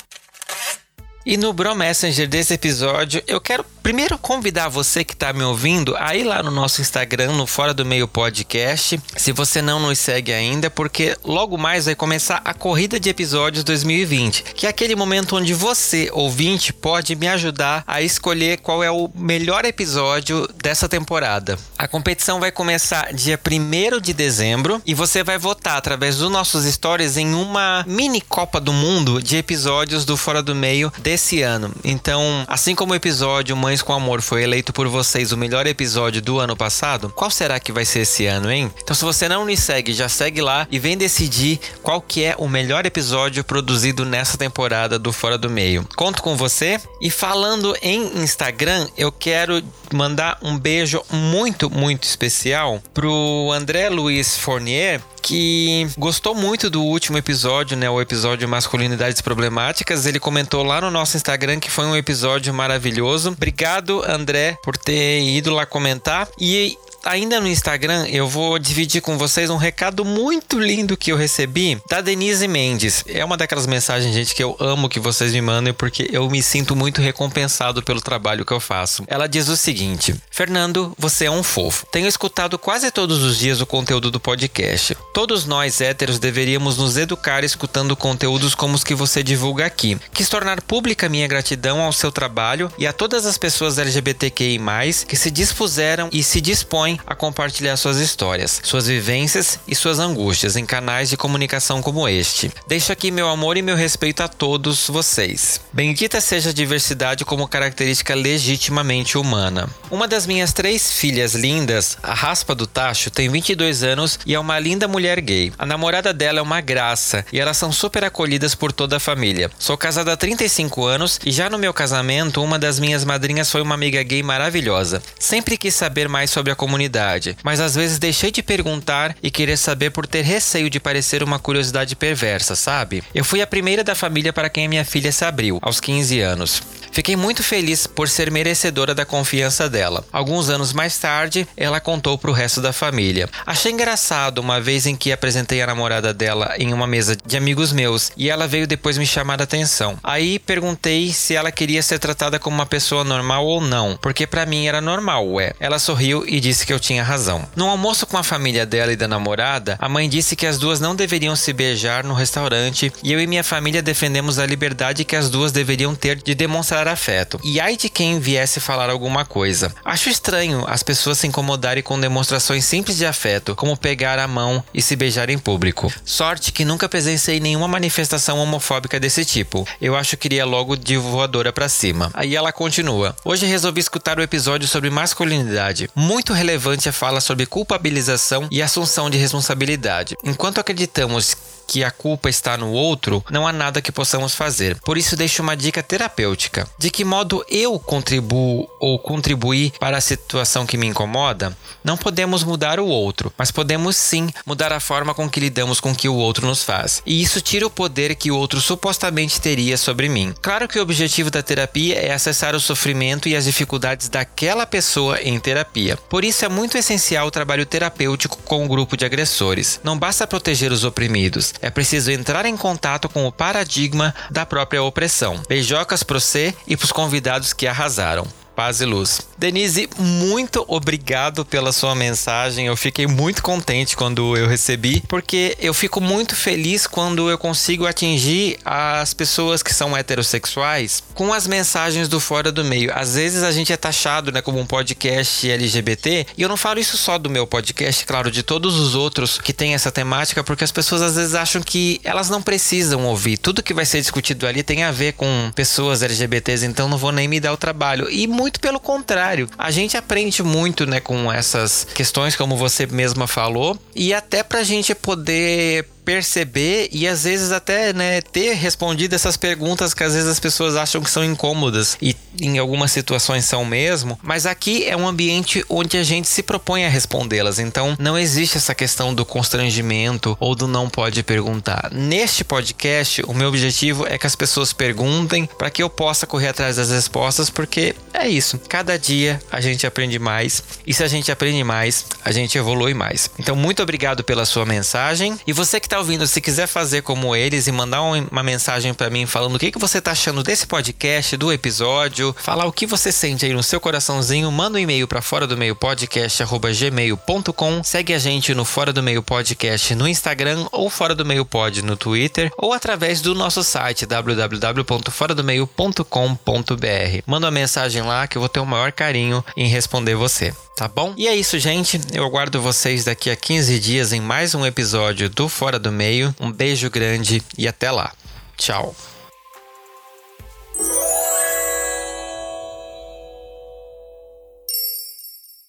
E no Bro Messenger desse episódio, eu quero primeiro convidar você que está me ouvindo a ir lá no nosso Instagram, no Fora do Meio Podcast, se você não nos segue ainda, porque logo mais vai começar a corrida de episódios dois mil e vinte, que é aquele momento onde você, ouvinte, pode me ajudar a escolher qual é o melhor episódio dessa temporada. A competição vai começar dia primeiro de dezembro e você vai votar através dos nossos stories em uma mini Copa do Mundo de episódios do Fora do Meio esse ano. Então, assim como o episódio Mães com Amor foi eleito por vocês o melhor episódio do ano passado, qual será que vai ser esse ano, hein? Então, se você não me segue, já segue lá e vem decidir qual que é o melhor episódio produzido nessa temporada do Fora do Meio. Conto com você. E falando em Instagram, eu quero mandar um beijo muito, muito especial pro André Luiz Fournier, que gostou muito do último episódio, né? O episódio Masculinidades Problemáticas. Ele comentou lá no nosso Instagram que foi um episódio maravilhoso. Obrigado, André, por ter ido lá comentar. E ainda no Instagram, eu vou dividir com vocês um recado muito lindo que eu recebi da Denise Mendes. É uma daquelas mensagens, gente, que eu amo que vocês me mandem, porque eu me sinto muito recompensado pelo trabalho que eu faço. Ela diz o seguinte: Fernando, você é um fofo. Tenho escutado quase todos os dias o conteúdo do podcast. Todos nós, héteros, deveríamos nos educar escutando conteúdos como os que você divulga aqui. Quis tornar pública minha gratidão ao seu trabalho e a todas as pessoas L G B T Q I mais, que se dispuseram e se dispõem a compartilhar suas histórias, suas vivências e suas angústias em canais de comunicação como este. Deixo aqui meu amor e meu respeito a todos vocês. Bendita seja a diversidade como característica legitimamente humana. Uma das minhas três filhas lindas, a Raspa do Tacho, tem vinte e dois anos e é uma linda mulher gay. A namorada dela é uma graça e elas são super acolhidas por toda a família. Sou casada há trinta e cinco anos e já no meu casamento, uma das minhas madrinhas foi uma amiga gay maravilhosa. Sempre quis saber mais sobre a comunidade, mas às vezes deixei de perguntar e querer saber por ter receio de parecer uma curiosidade perversa, sabe? Eu fui a primeira da família para quem a minha filha se abriu, aos quinze anos. Fiquei muito feliz por ser merecedora da confiança dela. Alguns anos mais tarde, ela contou para o resto da família. Achei engraçado uma vez em que apresentei a namorada dela em uma mesa de amigos meus e ela veio depois me chamar a atenção. Aí perguntei se ela queria ser tratada como uma pessoa normal ou não, porque para mim era normal, ué. Ela sorriu e disse que eu tinha razão. No almoço com a família dela e da namorada, a mãe disse que as duas não deveriam se beijar no restaurante e eu e minha família defendemos a liberdade que as duas deveriam ter de demonstrar afeto. E ai de quem viesse falar alguma coisa. Acho estranho as pessoas se incomodarem com demonstrações simples de afeto, como pegar a mão e se beijar em público. Sorte que nunca presenciei nenhuma manifestação homofóbica desse tipo. Eu acho que iria logo de voadora pra cima. Aí ela continua. Hoje resolvi escutar o episódio sobre masculinidade. Muito relevante Levante a fala sobre culpabilização e assunção de responsabilidade. Enquanto acreditamos que a culpa está no outro, não há nada que possamos fazer. Por isso deixo uma dica terapêutica. De que modo eu contribuo ou contribuí para a situação que me incomoda? Não podemos mudar o outro, mas podemos sim mudar a forma com que lidamos com o que o outro nos faz. E isso tira o poder que o outro supostamente teria sobre mim. Claro que o objetivo da terapia é acessar o sofrimento e as dificuldades daquela pessoa em terapia. Por isso é muito essencial o trabalho terapêutico com o grupo de agressores. Não basta proteger os oprimidos. É preciso entrar em contato com o paradigma da própria opressão. Beijocas para você e para os convidados que arrasaram. Paz e luz. Denise, muito obrigado pela sua mensagem. Eu fiquei muito contente quando eu recebi, porque eu fico muito feliz quando eu consigo atingir as pessoas que são heterossexuais com as mensagens do Fora do Meio. Às vezes a gente é taxado, né, como um podcast L G B T, e eu não falo isso só do meu podcast, claro, de todos os outros que tem essa temática, porque as pessoas às vezes acham que elas não precisam ouvir. Tudo que vai ser discutido ali tem a ver com pessoas L G B Ts, então não vou nem me dar o trabalho. E muito pelo contrário, a gente aprende muito, né, com essas questões, como você mesma falou, e até pra gente poder perceber e às vezes até, né, ter respondido essas perguntas que às vezes as pessoas acham que são incômodas e em algumas situações são mesmo, mas aqui é um ambiente onde a gente se propõe a respondê-las, então não existe essa questão do constrangimento ou do não pode perguntar. Neste podcast, o meu objetivo é que as pessoas perguntem para que eu possa correr atrás das respostas, porque é isso, cada dia a gente aprende mais e se a gente aprende mais, a gente evolui mais. Então muito obrigado pela sua mensagem e você que tá ouvindo, se quiser fazer como eles e mandar uma mensagem pra mim falando o que, que você tá achando desse podcast, do episódio, falar o que você sente aí no seu coraçãozinho, manda um e-mail pra Fora do Meio Podcast arroba gmail ponto com, segue a gente no Fora do Meio Podcast no Instagram ou Fora do Meio Pod no Twitter ou através do nosso site w w w ponto fora do meio ponto com ponto b r. Manda uma mensagem lá que eu vou ter o maior carinho em responder você, tá bom? E é isso, gente. Eu aguardo vocês daqui a quinze dias em mais um episódio do Fora do Meio. Um beijo grande e até lá. Tchau.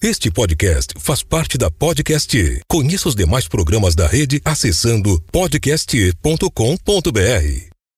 Este podcast faz parte da Podcast E. Conheça os demais programas da rede acessando podcast ponto com ponto b r.